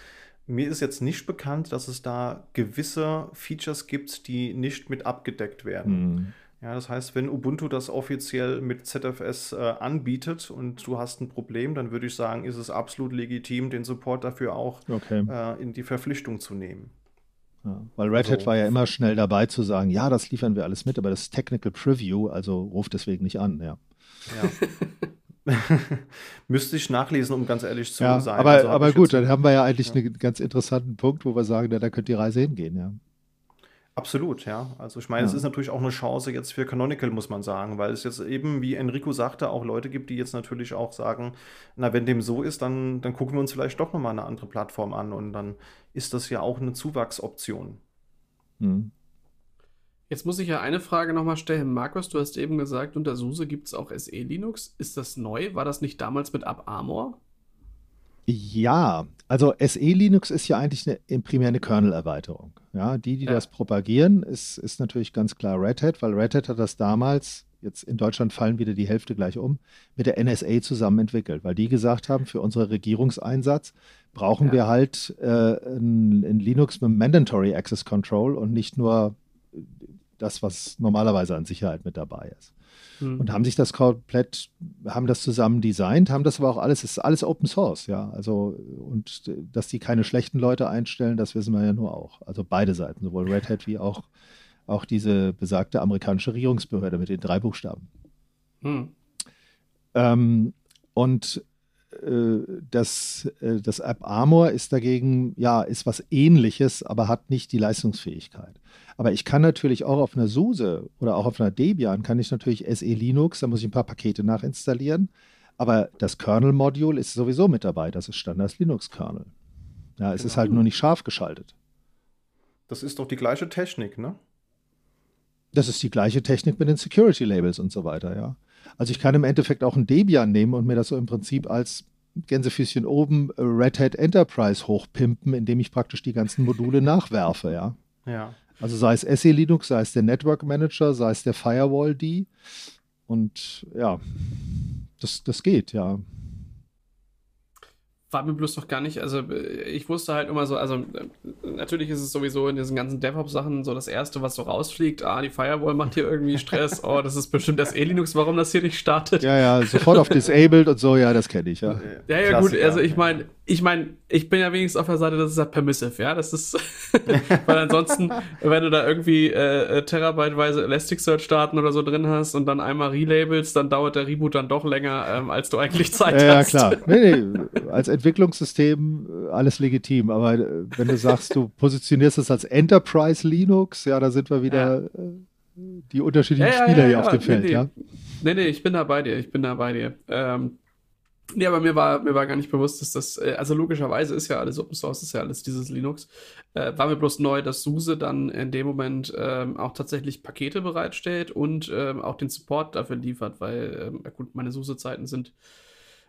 Mir ist jetzt nicht bekannt, dass es da gewisse Features gibt, die nicht mit abgedeckt werden. Mhm. Ja, das heißt, wenn Ubuntu das offiziell mit Z F S äh, anbietet und du hast ein Problem, dann würde ich sagen, ist es absolut legitim, den Support dafür auch okay. äh, in die Verpflichtung zu nehmen. Ja, weil Red Hat so. war ja immer schnell dabei zu sagen, ja, das liefern wir alles mit, aber das ist Technical Preview, also ruft deswegen nicht an. Ja. ja. Müsste ich nachlesen, um ganz ehrlich zu ja, sein. Aber, also aber gut, dann haben wir ja eigentlich ja. einen ganz interessanten Punkt, wo wir sagen, na, da könnte die Reise hingehen, ja. Absolut, ja. Also ich meine, ja. es ist natürlich auch eine Chance jetzt für Canonical, muss man sagen, weil es jetzt eben, wie Enrico sagte, auch Leute gibt, die jetzt natürlich auch sagen, na, wenn dem so ist, dann, dann gucken wir uns vielleicht doch nochmal eine andere Plattform an und dann ist das ja auch eine Zuwachsoption. Hm. Jetzt muss ich ja eine Frage nochmal stellen. Markus, du hast eben gesagt, unter SUSE gibt es auch SELinux. Ist das neu? War das nicht damals mit AppArmor? Ja, also SELinux ist ja eigentlich eine, primär eine Kernel-Erweiterung. Ja, die, die ja. das propagieren, ist, ist natürlich ganz klar Red Hat, weil Red Hat hat das damals, jetzt in Deutschland fallen wieder die Hälfte gleich um, mit der N S A zusammen entwickelt, weil die gesagt haben, für unseren Regierungseinsatz brauchen ja. wir halt äh, ein, ein Linux mit Mandatory Access Control und nicht nur das, was normalerweise an Sicherheit mit dabei ist. Und haben sich das komplett, haben das zusammen designt, haben das aber auch alles, ist alles Open Source, ja. Also, und dass die keine schlechten Leute einstellen, das wissen wir ja nur auch. Also beide Seiten, sowohl Red Hat wie auch, auch diese besagte amerikanische Regierungsbehörde mit den drei Buchstaben. Hm. Ähm, und äh, das, äh, das AppArmor ist dagegen, ja, ist was Ähnliches, aber hat nicht die Leistungsfähigkeit. Aber ich kann natürlich auch auf einer SUSE oder auch auf einer Debian, kann ich natürlich SELinux, da muss ich ein paar Pakete nachinstallieren, aber das Kernel-Modul ist sowieso mit dabei, das ist Standard-Linux-Kernel. Ja, es genau. ist halt nur nicht scharf geschaltet. Das ist doch die gleiche Technik, ne? Das ist die gleiche Technik mit den Security-Labels und so weiter, ja. Also ich kann im Endeffekt auch ein Debian nehmen und mir das so im Prinzip als Gänsefüßchen oben Red Hat Enterprise hochpimpen, indem ich praktisch die ganzen Module nachwerfe, ja. Ja. Also sei es SELinux, sei es der Network Manager, sei es der FirewallD und ja, das, das geht, ja. War mir bloß noch gar nicht, also ich wusste halt immer so, also natürlich ist es sowieso in diesen ganzen DevOps-Sachen so das Erste, was so rausfliegt, ah, die Firewall macht hier irgendwie Stress, oh, das ist bestimmt das SELinux, warum das hier nicht startet. Ja, ja, sofort auf Disabled und so, ja, das kenne ich, ja. Ja, ja, Klassiker. Gut, also ich meine, ich meine, ich bin ja wenigstens auf der Seite, das ist ja permissive, ja, das ist, weil ansonsten, wenn du da irgendwie äh, terabyteweise Elasticsearch starten oder so drin hast und dann einmal relabelst, dann dauert der Reboot dann doch länger, ähm, als du eigentlich Zeit ja, hast. Ja, klar, nee, nee, als Entwicklungssystem, alles legitim, aber wenn du sagst, du positionierst es als Enterprise Linux, ja, da sind wir wieder ja. die unterschiedlichen ja, ja, Spieler ja, ja, hier ja, auf dem nee, Feld, nee. ja? Nee, nee, ich bin da bei dir, ich bin da bei dir. Ähm, nee, aber mir war, mir war gar nicht bewusst, dass das, also logischerweise ist ja alles Open Source, ist ja alles dieses Linux. Äh, war mir bloß neu, dass SUSE dann in dem Moment ähm, auch tatsächlich Pakete bereitstellt und ähm, auch den Support dafür liefert, weil, ähm, gut, meine SUSE-Zeiten sind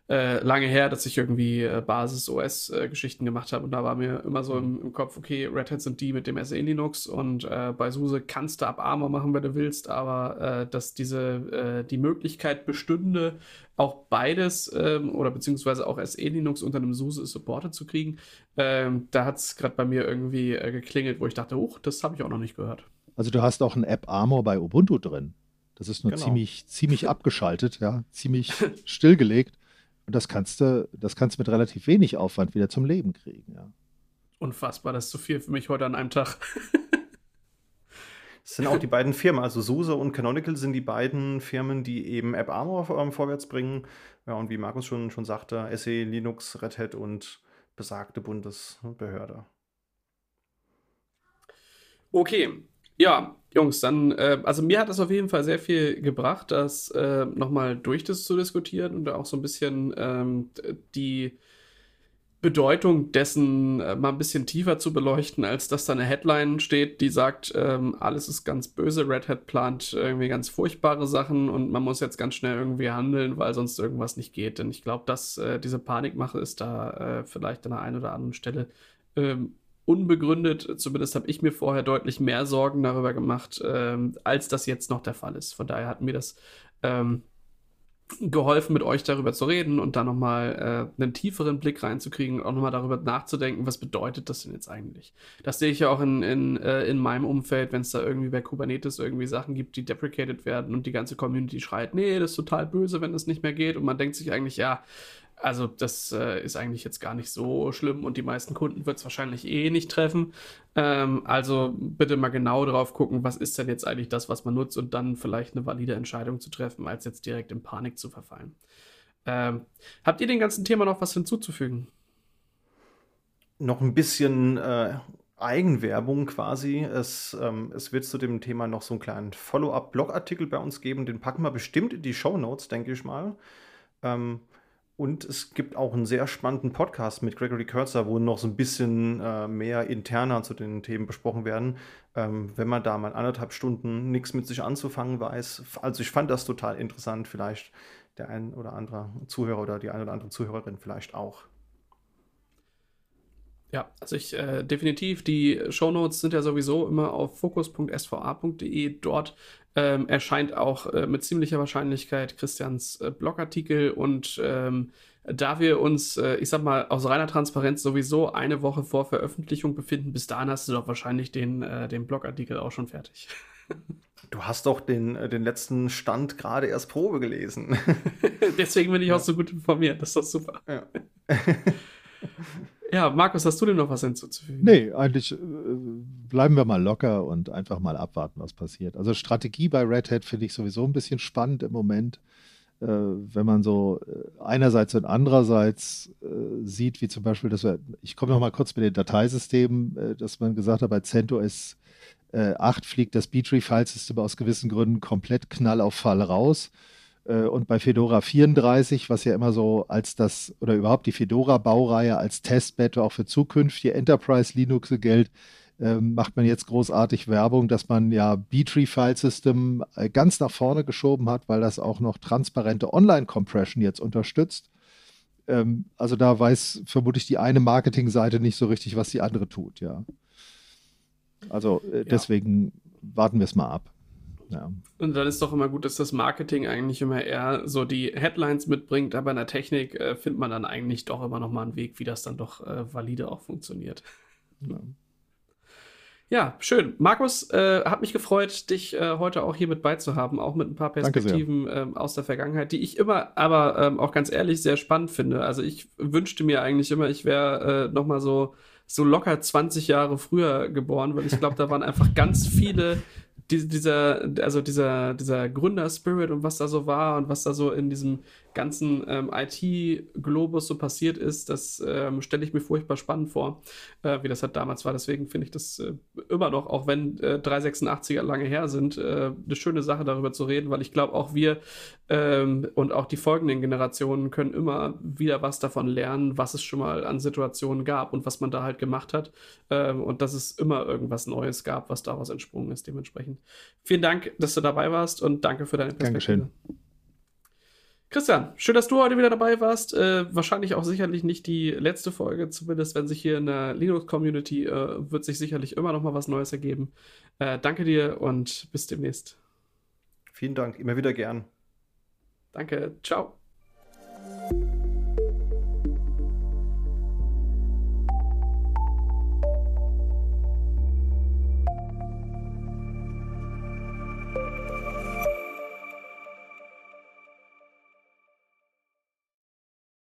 Äh, lange her, dass ich irgendwie äh, Basis-O S-Geschichten äh, gemacht habe und da war mir immer so im, im Kopf, okay, Red Hat sind die mit dem SELinux und äh, bei SUSE kannst du AppArmor machen, wenn du willst, aber äh, dass diese, äh, die Möglichkeit bestünde, auch beides ähm, oder beziehungsweise auch SELinux unter einem SUSE supported zu kriegen, ähm, da hat es gerade bei mir irgendwie äh, geklingelt, wo ich dachte, huch, das habe ich auch noch nicht gehört. Also du hast auch ein AppArmor bei Ubuntu drin. Das ist nur genau. ziemlich, ziemlich abgeschaltet, ja, ziemlich stillgelegt. Und das kannst du, das kannst du mit relativ wenig Aufwand wieder zum Leben kriegen, ja. Unfassbar, das ist zu viel für mich heute an einem Tag. Das sind auch die beiden Firmen, also SUSE und Canonical sind die beiden Firmen, die eben AppArmor ähm, vorwärts bringen. Ja, und wie Markus schon, schon sagte, SELinux, Red Hat und besagte Bundesbehörde. Okay. Ja, Jungs, dann, äh, also mir hat das auf jeden Fall sehr viel gebracht, das äh, nochmal durch das zu diskutieren und auch so ein bisschen ähm, die Bedeutung dessen äh, mal ein bisschen tiefer zu beleuchten, als dass da eine Headline steht, die sagt, ähm, alles ist ganz böse, Red Hat plant irgendwie ganz furchtbare Sachen und man muss jetzt ganz schnell irgendwie handeln, weil sonst irgendwas nicht geht. Denn ich glaube, dass äh, diese Panikmache ist da äh, vielleicht an der einen oder anderen Stelle ähm, unbegründet. Zumindest habe ich mir vorher deutlich mehr Sorgen darüber gemacht, ähm, als das jetzt noch der Fall ist. Von daher hat mir das ähm, geholfen, mit euch darüber zu reden und da nochmal äh, einen tieferen Blick reinzukriegen und auch nochmal darüber nachzudenken, was bedeutet das denn jetzt eigentlich? Das sehe ich ja auch in, in, äh, in meinem Umfeld, wenn es da irgendwie bei Kubernetes irgendwie Sachen gibt, die deprecated werden und die ganze Community schreit, nee, das ist total böse, wenn das nicht mehr geht. Und man denkt sich eigentlich, ja, also das äh, ist eigentlich jetzt gar nicht so schlimm und die meisten Kunden wird es wahrscheinlich eh nicht treffen. Ähm, also bitte mal genau drauf gucken, was ist denn jetzt eigentlich das, was man nutzt und dann vielleicht eine valide Entscheidung zu treffen, als jetzt direkt in Panik zu verfallen. Ähm, habt ihr dem ganzen Thema noch was hinzuzufügen? Noch ein bisschen äh, Eigenwerbung quasi. Es, ähm, es wird zu dem Thema noch so einen kleinen Follow-up-Blogartikel bei uns geben. Den packen wir bestimmt in die Shownotes, denke ich mal. Ähm, Und es gibt auch einen sehr spannenden Podcast mit Gregory Kurtzer, wo noch so ein bisschen äh, mehr interner zu den Themen besprochen werden. Ähm, wenn man da mal anderthalb Stunden nichts mit sich anzufangen weiß. Also ich fand das total interessant. Vielleicht der ein oder andere Zuhörer oder die ein oder andere Zuhörerin vielleicht auch. Ja, also ich äh, definitiv. Die Shownotes sind ja sowieso immer auf fokus punkt s v a punkt d e. Dort ähm, erscheint auch äh, mit ziemlicher Wahrscheinlichkeit Christians äh, Blogartikel. Und ähm, da wir uns, äh, ich sag mal, aus reiner Transparenz sowieso eine Woche vor Veröffentlichung befinden, bis dahin hast du doch wahrscheinlich den, äh, den Blogartikel auch schon fertig. Du hast doch den, äh, den letzten Stand gerade erst Probe gelesen. Deswegen bin ich ja auch so gut informiert. Das ist doch super. Ja. Ja, Markus, hast du denn noch was hinzuzufügen? Nee, eigentlich äh, bleiben wir mal locker und einfach mal abwarten, was passiert. Also Strategie bei Red Hat finde ich sowieso ein bisschen spannend im Moment, äh, wenn man so einerseits und andererseits äh, sieht, wie zum Beispiel, dass wir, ich komme noch mal kurz mit den Dateisystemen, äh, dass man gesagt hat, bei CentOS äh, acht fliegt das Btrfs-Filesystem aus gewissen Gründen komplett Knall auf Fall raus. Und bei Fedora vierunddreißig, was ja immer so als das, oder überhaupt die Fedora-Baureihe als Testbett auch für zukünftige Enterprise Linux gilt, äh, macht man jetzt großartig Werbung, dass man ja Btree-File-System ganz nach vorne geschoben hat, weil das auch noch transparente Online-Compression jetzt unterstützt. Ähm, also da weiß vermutlich die eine Marketingseite nicht so richtig, was die andere tut, ja. Also äh, ja. deswegen warten wir es mal ab. Ja. Und dann ist doch immer gut, dass das Marketing eigentlich immer eher so die Headlines mitbringt, aber in der Technik äh, findet man dann eigentlich doch immer nochmal einen Weg, wie das dann doch äh, valide auch funktioniert. Ja. Ja, schön. Markus, äh, hat mich gefreut, dich äh, heute auch hier mit beizuhaben, auch mit ein paar Perspektiven ähm, aus der Vergangenheit, die ich immer, aber ähm, auch ganz ehrlich, sehr spannend finde. Also ich wünschte mir eigentlich immer, ich wäre äh, nochmal so, so locker zwanzig Jahre früher geboren, weil ich glaube, da waren einfach ganz viele... Die, dieser, also dieser, dieser Gründer-Spirit und was da so war und was da so in diesem ganzen ähm, I T-Globus so passiert ist, das ähm, stelle ich mir furchtbar spannend vor, äh, wie das halt damals war. Deswegen finde ich das äh, immer noch, auch wenn äh, dreihundertsechsundachtziger lange her sind, äh, eine schöne Sache darüber zu reden, weil ich glaube, auch wir ähm, und auch die folgenden Generationen können immer wieder was davon lernen, was es schon mal an Situationen gab und was man da halt gemacht hat äh, und dass es immer irgendwas Neues gab, was daraus entsprungen ist, dementsprechend. Vielen Dank, dass du dabei warst und danke für deine Perspektive. Dankeschön. Christian, schön, dass du heute wieder dabei warst. Äh, wahrscheinlich auch sicherlich nicht die letzte Folge, zumindest wenn sich hier in der Linux-Community äh, wird sich sicherlich immer noch mal was Neues ergeben. Äh, danke dir und bis demnächst. Vielen Dank, immer wieder gern. Danke, ciao.